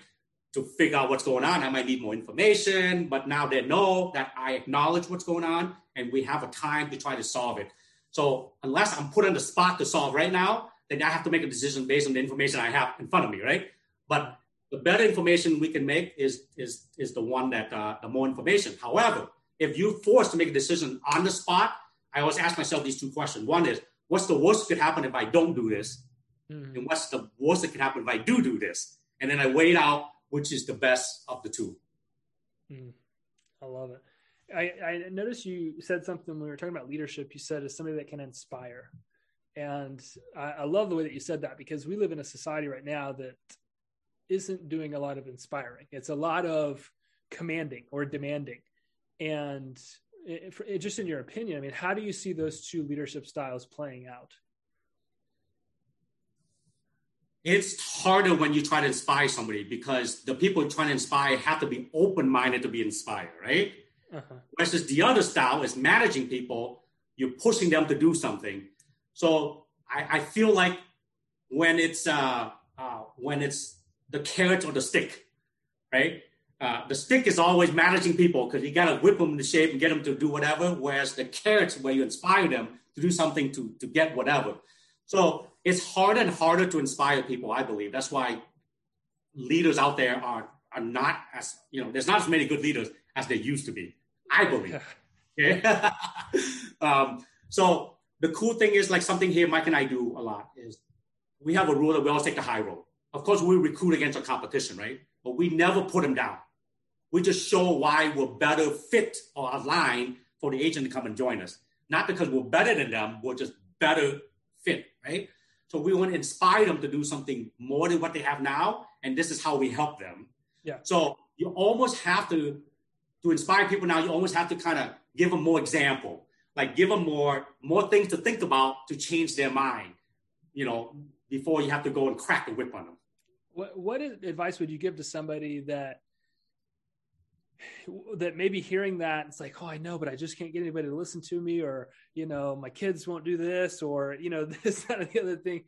to figure out what's going on. I might need more information, but now they know that I acknowledge what's going on and we have a time to try to solve it. So unless I'm put on the spot to solve right now, then I have to make a decision based on the information I have in front of me, right? But the better information we can make is is is the one that, uh, the more information. However, if you're forced to make a decision on the spot, I always ask myself these two questions. One is, what's the worst that could happen if I don't do this? Mm-hmm. And what's the worst that could happen if I do do this? And then I weigh out which is the best of the two. Mm, I love it. I, I noticed you said something when we were talking about leadership. You said, "Is somebody that can inspire." And I, I love the way that you said that, because we live in a society right now that isn't doing a lot of inspiring. It's a lot of commanding or demanding. And it, it, just in your opinion, I mean, how do you see those two leadership styles playing out? It's harder when you try to inspire somebody, because the people trying to inspire have to be open-minded to be inspired, right? Uh-huh. Versus the other style is managing people, you're pushing them to do something. So I, I feel like when it's uh, uh, when it's the carrot or the stick, right? Uh, the stick is always managing people because you got to whip them into shape and get them to do whatever, whereas the carrot's where you inspire them to do something to, to get whatever. So it's harder and harder to inspire people, I believe. That's why leaders out there are, are not as, you know, there's not as many good leaders as they used to be, I believe. Yeah. um, so the cool thing is, like something here Mike and I do a lot is we have a rule that we always take the high road. Of course, we recruit against our competition, right? But we never put them down. We just show why we're better fit or aligned for the agent to come and join us. Not because we're better than them, we're just better fit, right? So we want to inspire them to do something more than what they have now. And this is how we help them. Yeah. So you almost have to, to inspire people now, you almost have to kind of give them more example, like give them more, more things to think about to change their mind, you know, before you have to go and crack the whip on them. What what advice would you give to somebody that that maybe hearing that it's like, oh, I know, but I just can't get anybody to listen to me, or, you know, my kids won't do this, or, you know, this, that, and the other thing.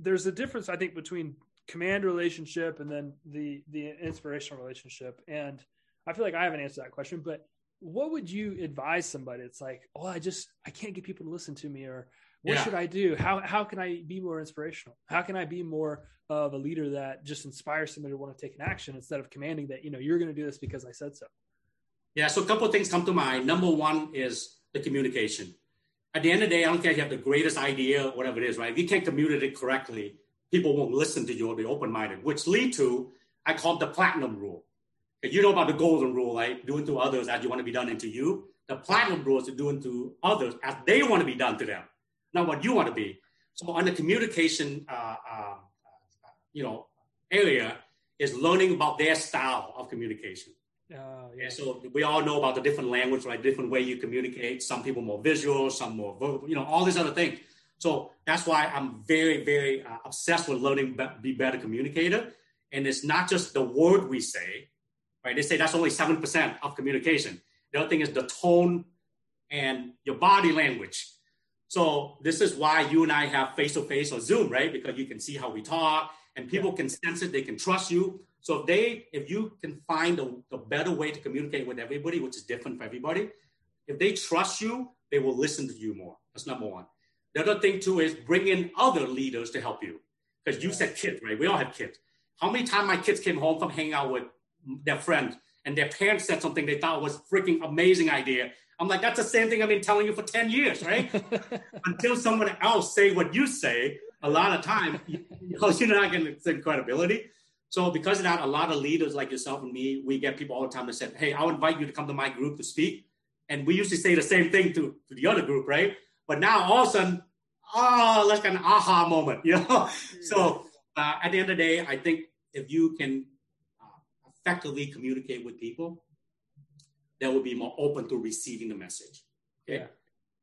There's a difference, I think, between command relationship and then the, the inspirational relationship. And I feel like I haven't answered that question, but what would you advise somebody? It's like, oh, I just, I can't get people to listen to me, or what yeah. should I do? How, how can I be more inspirational? How can I be more of a leader that just inspires somebody to want to take an action instead of commanding that, you know, you're going to do this because I said so? Yeah. So a couple of things come to mind. Number one is the communication. At the end of the day, I don't care if you have the greatest idea or whatever it is, right? If you can't communicate it correctly, people won't listen to you or be open-minded, which lead to, I call it the platinum rule. You know about the golden rule, right? Do unto others as you want to be done unto you. The platinum rule is to do unto others as they want to be done to them, not what you want to be. So on the communication, uh, uh, you know, area is learning about their style of communication. Oh, yeah. And so we all know about the different language, right? Different way you communicate. Some people more visual, some more verbal, you know, all these other things. So that's why I'm very, very uh, obsessed with learning to be better communicator. And it's not just the word we say, right? They say that's only seven percent of communication. The other thing is the tone and your body language. So this is why you and I have face-to-face or Zoom, right? Because you can see how we talk and people yeah. can sense it. They can trust you. So if they, if you can find a, a better way to communicate with everybody, which is different for everybody, if they trust you, they will listen to you more. That's number one. The other thing, too, is bring in other leaders to help you. Because you said kids, right? We all have kids. How many times my kids came home from hanging out with their friends and their parents said something they thought was freaking amazing idea. I'm like, that's the same thing I've been telling you for ten years, right? Until someone else say what you say, a lot of time, you, you're not going to send credibility. So because of that, a lot of leaders like yourself and me, we get people all the time that said, hey, I'll invite you to come to my group to speak. And we usually say the same thing to, to the other group, right? But now all of a sudden, oh, like an aha moment, you know? So uh, at the end of the day, I think if you can uh, effectively communicate with people, they will be more open to receiving the message. Okay. Yeah.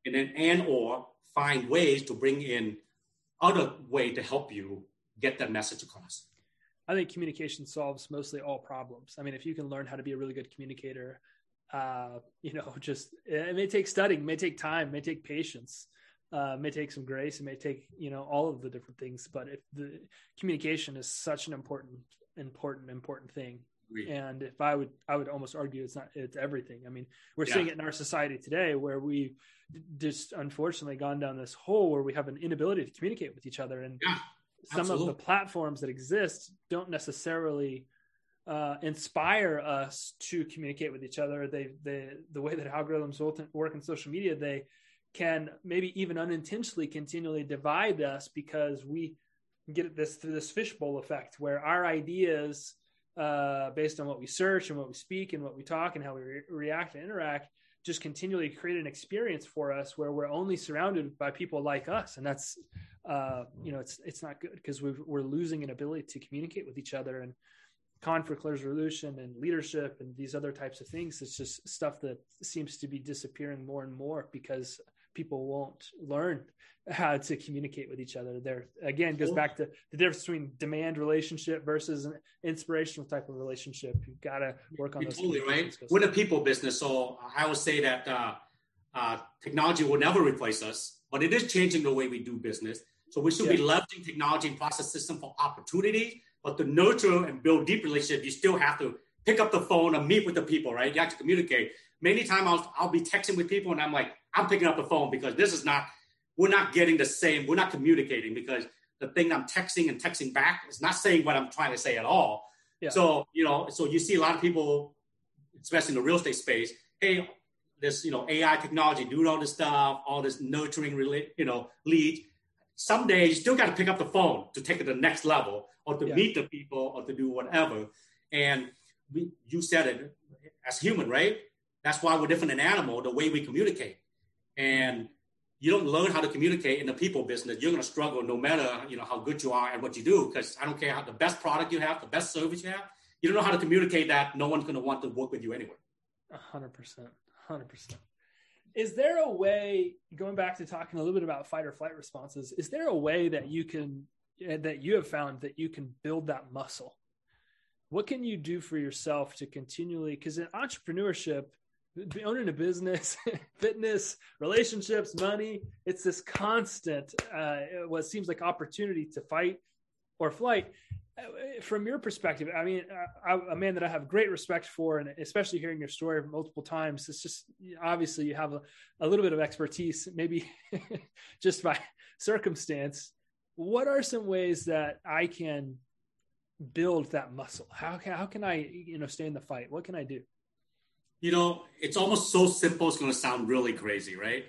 And then, and, or find ways to bring in other way to help you get that message across. I think communication solves mostly all problems. I mean, if you can learn how to be a really good communicator, uh, you know, just, it may take studying, may take time, may take patience, uh, may take some grace, it may take, you know, all of the different things, but if the communication is such an important, important, important thing. Agreed. And if I would, I would almost argue it's not, it's everything. I mean, we're yeah. seeing it in our society today where we just unfortunately gone down this hole where we have an inability to communicate with each other. And yeah. some Absolutely. Of the platforms that exist don't necessarily uh, inspire us to communicate with each other. They, they, the way that algorithms work in social media, they can maybe even unintentionally continually divide us because we get this through this fishbowl effect where our ideas uh, based on what we search and what we speak and what we talk and how we re- react and interact just continually create an experience for us where we're only surrounded by people like us. And that's, uh, you know, it's, it's not good because we've, we're losing an ability to communicate with each other and conflict resolution and leadership and these other types of things. It's just stuff that seems to be disappearing more and more because people won't learn how to communicate with each other. There again, goes back to the difference between demand relationship versus an inspirational type of relationship. You've got to work on those. Totally right. We're in a people business. So I would say that uh, uh, technology will never replace us, but it is changing the way we do business. So we should yeah. be leveraging technology and process system for opportunities, but to nurture and build deep relationships, you still have to pick up the phone and meet with the people, right? You have to communicate. Many times I'll, I'll be texting with people and I'm like, I'm picking up the phone because this is not, we're not getting the same, we're not communicating because the thing I'm texting and texting back is not saying what I'm trying to say at all. Yeah. So, you know, so you see a lot of people, especially in the real estate space, hey, this, you know, A I technology, doing all this stuff, all this nurturing, rela- you know, lead. Someday you still got to pick up the phone to take it to the next level or to yeah. meet the people or to do whatever. And we, you said it as human, right? That's why we're different than animal, the way we communicate. And you don't learn how to communicate in the people business. You're going to struggle no matter, you know, how good you are at what you do, because I don't care how the best product you have, the best service you have. You don't know how to communicate that. No one's going to want to work with you anyway. A hundred percent, a hundred percent. Is there a way, going back to talking a little bit about fight or flight responses, is there a way that you can that you have found that you can build that muscle? What can you do for yourself to continually, because in entrepreneurship, owning a business, fitness, relationships, money, it's this constant, uh, what seems like opportunity to fight or flight. From your perspective, I mean, I, I, a man that I have great respect for, and especially hearing your story multiple times, it's just, obviously you have a, a little bit of expertise, maybe just by circumstance. What are some ways that I can build that muscle? How can, how can I, you know, stay in the fight? What can I do? You know, it's almost so simple, it's going to sound really crazy, right?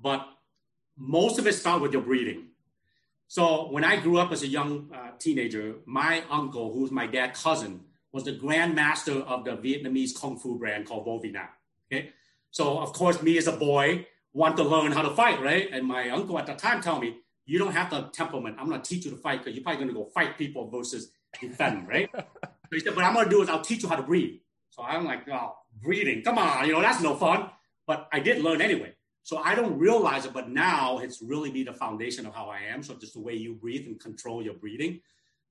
But most of it starts with your breathing. So when I grew up as a young uh, teenager, my uncle, who's my dad's cousin, was the grand master of the Vietnamese Kung Fu brand called Vo Vina. Okay? So, of course, me as a boy want to learn how to fight, right? And my uncle at the time told me, you don't have the temperament. I'm going to teach you to fight because you're probably going to go fight people versus defend, right? So he said, what I'm going to do is I'll teach you how to breathe. So I'm like, oh, breathing, come on, you know, that's no fun. But I did learn anyway. So I don't realize it, but now it's really be the foundation of how I am. So just the way you breathe and control your breathing.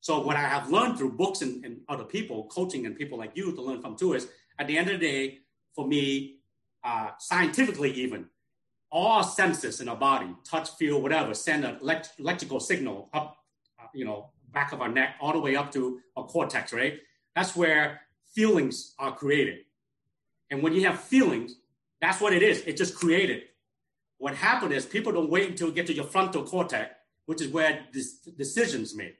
So what I have learned through books and, and other people, coaching and people like you to learn from too is, at the end of the day, for me, uh, scientifically even, all senses in our body, touch, feel, whatever, send an elect- electrical signal up, uh, you know, back of our neck, all the way up to our cortex, right? That's where feelings are created. And when you have feelings, that's what it is. It just created. What happened is people don't wait until you get to your frontal cortex, which is where this decisions made.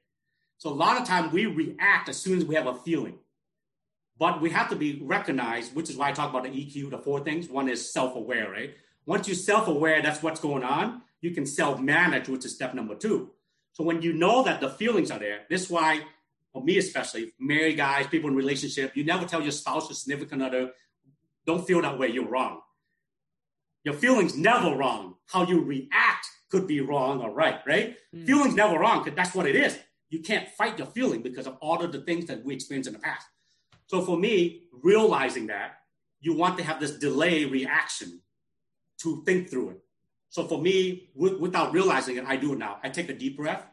So a lot of time we react as soon as we have a feeling, but we have to be recognized, which is why I talk about the E Q, the four things. One is self-aware, right? Once you're self-aware, that's what's going on. You can self-manage, which is step number two. So when you know that the feelings are there, this is why, for me especially, married guys, people in relationship, you never tell your spouse or significant other, don't feel that way, you're wrong. Your feelings never wrong. How you react could be wrong or right, right? Mm. Feelings never wrong because that's what it is. You can't fight your feeling because of all of the things that we experienced in the past. So for me, realizing that, you want to have this delay reaction to think through it. So for me, w- without realizing it, I do it now. I take a deep breath,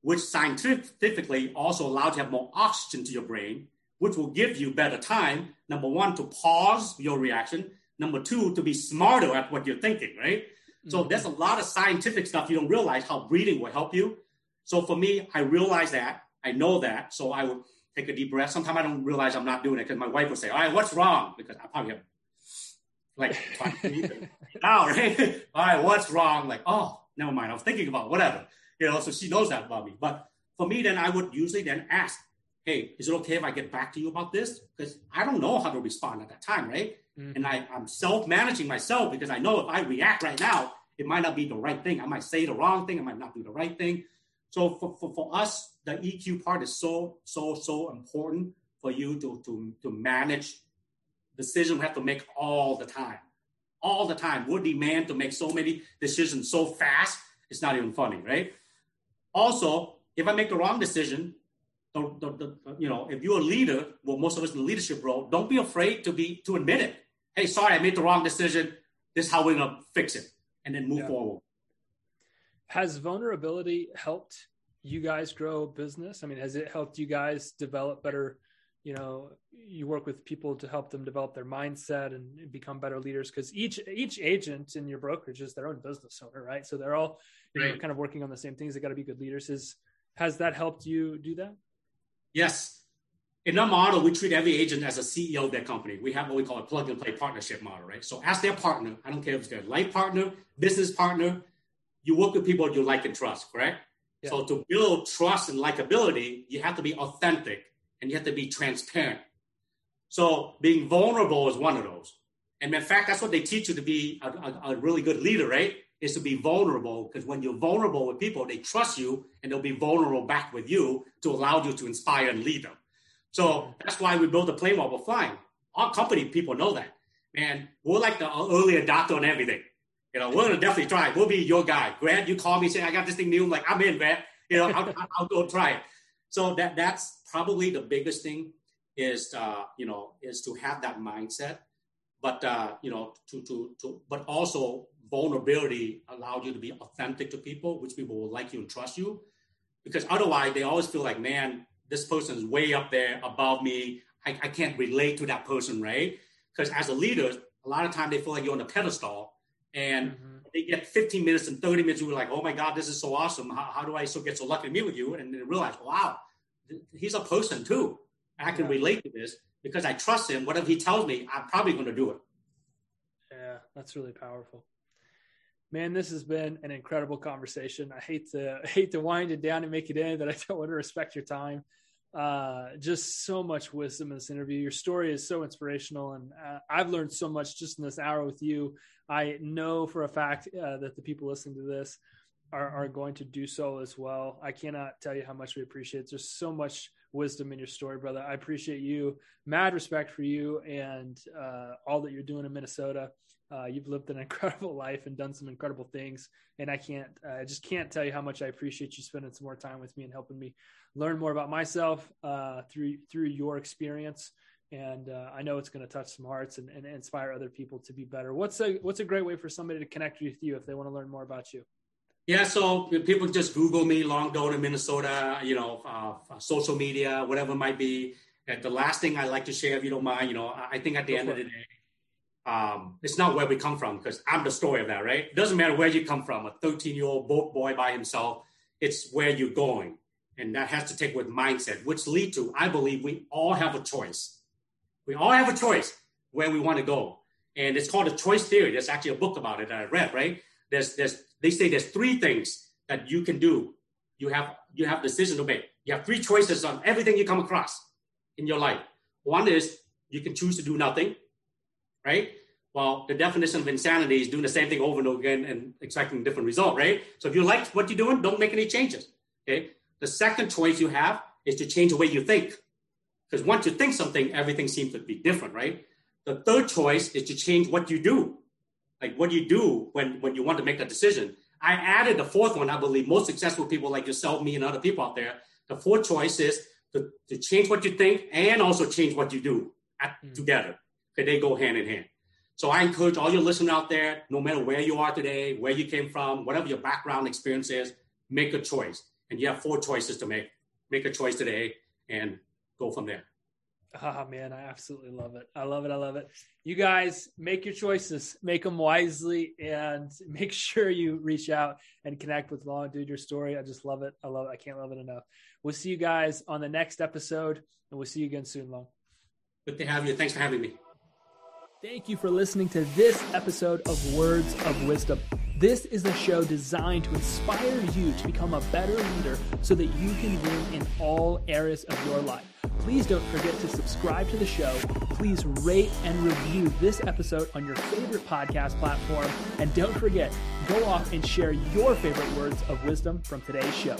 which scientifically also allows you to have more oxygen to your brain, which will give you better time, number one, to pause your reaction, number two, to be smarter at what you're thinking, right? Mm-hmm. So there's a lot of scientific stuff you don't realize how breathing will help you. So for me, I realize that. I know that. So I will take a deep breath. Sometimes I don't realize I'm not doing it because my wife will say, all right, what's wrong? Because I probably have like trying to breathe it out, right? All right, what's wrong? Like, oh, never mind. I was thinking about whatever. You know, so she knows that about me. But for me, then I would usually then ask, hey, is it okay if I get back to you about this? Because I don't know how to respond at that time, right? Mm-hmm. And I, I'm self-managing myself because I know if I react right now, it might not be the right thing. I might say the wrong thing. I might not do the right thing. So for, for, for us, the E Q part is so, so, so important for you to, to, to manage decisions we have to make all the time. All the time. We're demanded to make so many decisions so fast, it's not even funny, right? Also, if I make the wrong decision, The, the, the, you know, if you're a leader, well, most of us in the leadership role, don't be afraid to be to admit it. Hey, sorry, I made the wrong decision. This is how we're going to fix it, and then move yeah. forward. Has vulnerability helped you guys grow business? I mean, has it helped you guys develop better? You know, you work with people to help them develop their mindset and become better leaders because each each agent in your brokerage is their own business owner, right? So they're all you right. know, kind of working on the same things. They got to be good leaders. Is has that helped you do that? Yes. In our model, we treat every agent as a C E O of their company. We have what we call a plug-and-play partnership model, right? So as their partner, I don't care if it's their life partner, business partner, you work with people you like and trust, correct? Yeah. So to build trust and likability, you have to be authentic and you have to be transparent. So being vulnerable is one of those. And in fact, that's what they teach you to be a, a, a really good leader, right? Is to be vulnerable, because when you're vulnerable with people, they trust you and they'll be vulnerable back with you to allow you to inspire and lead them. So that's why we built a plane while we're flying. Our company people know that. Man, we're like the early adopter on everything. You know, we're going to definitely try it. We'll be your guy. Grant, you call me, say, I got this thing new. I'm like, I'm in, Grant. You know, I'll, I'll, I'll go try it. So that that's probably the biggest thing is, uh, you know, is to have that mindset. But, uh, you know, to, to, to, but also vulnerability allows you to be authentic to people, which people will like you and trust you. because otherwise they always feel like, man, this person is way up there above me. I, I can't relate to that person, right? Because as a leader, a lot of time they feel like you're on a pedestal, and mm-hmm. they get fifteen minutes and thirty minutes. You're like, oh my God, this is so awesome. How, how do I so get so lucky to meet with you? And then realize, wow, th- he's a person too. I can yeah. relate to this because I trust him. Whatever he tells me, I'm probably going to do it. Yeah, that's really powerful. Man, this has been an incredible conversation. I hate to I hate to wind it down and make it end, but I don't want to respect your time. Uh, just so much wisdom in this interview. Your story is so inspirational, and uh, I've learned so much just in this hour with you. I know for a fact uh, that the people listening to this are, are going to do so as well. I cannot tell you how much we appreciate it. There's so much wisdom in your story, brother. I appreciate you. Mad respect for you and uh, all that you're doing in Minnesota. Uh, you've lived an incredible life and done some incredible things. And I can't, I uh, just can't tell you how much I appreciate you spending some more time with me and helping me learn more about myself uh, through, through your experience. And uh, I know it's going to touch some hearts and, and inspire other people to be better. What's a, what's a great way for somebody to connect with you if they want to learn more about you? Yeah. So people just Google me, Long Doan, Minnesota, you know, uh, social media, whatever it might be. And the last thing I'd like to share, if you don't mind, you know, I think at the Go end of it. the day, Um, it's not where we come from, because I'm the story of that, right? It doesn't matter where you come from, a thirteen-year-old boy by himself, it's where you're going. And that has to take with mindset, which lead to, I believe we all have a choice. We all have a choice where we want to go. And it's called the choice theory. There's actually a book about it that I read, right? There's, there's, they say there's three things that you can do. You have, you have decision to make. You have three choices on everything you come across in your life. One is you can choose to do nothing. Right? Well, the definition of insanity is doing the same thing over and over again and expecting a different result, right? So if you like what you're doing, don't make any changes, okay? The second choice you have is to change the way you think, because once you think something, everything seems to be different, right? The third choice is to change what you do, like what you do when, when you want to make that decision. I added the fourth one, I believe most successful people like yourself, me, and other people out there, the fourth choice is to, to change what you think and also change what you do at, mm. together. They go hand in hand. So I encourage all your listeners out there, no matter where you are today, where you came from, whatever your background experience is, make a choice. And you have four choices to make. Make a choice today and go from there. Oh, man, I absolutely love it. I love it. I love it. You guys, make your choices, make them wisely, and make sure you reach out and connect with Long Doan. Your story, I just love it. I love it. I can't love it enough. We'll see you guys on the next episode, and we'll see you again soon, Long. Good to have you. Thanks for having me. Thank you for listening to this episode of Words of Wisdom. This is a show designed to inspire you to become a better leader so that you can win in all areas of your life. Please don't forget to subscribe to the show. Please rate and review this episode on your favorite podcast platform. And don't forget, go off and share your favorite words of wisdom from today's show.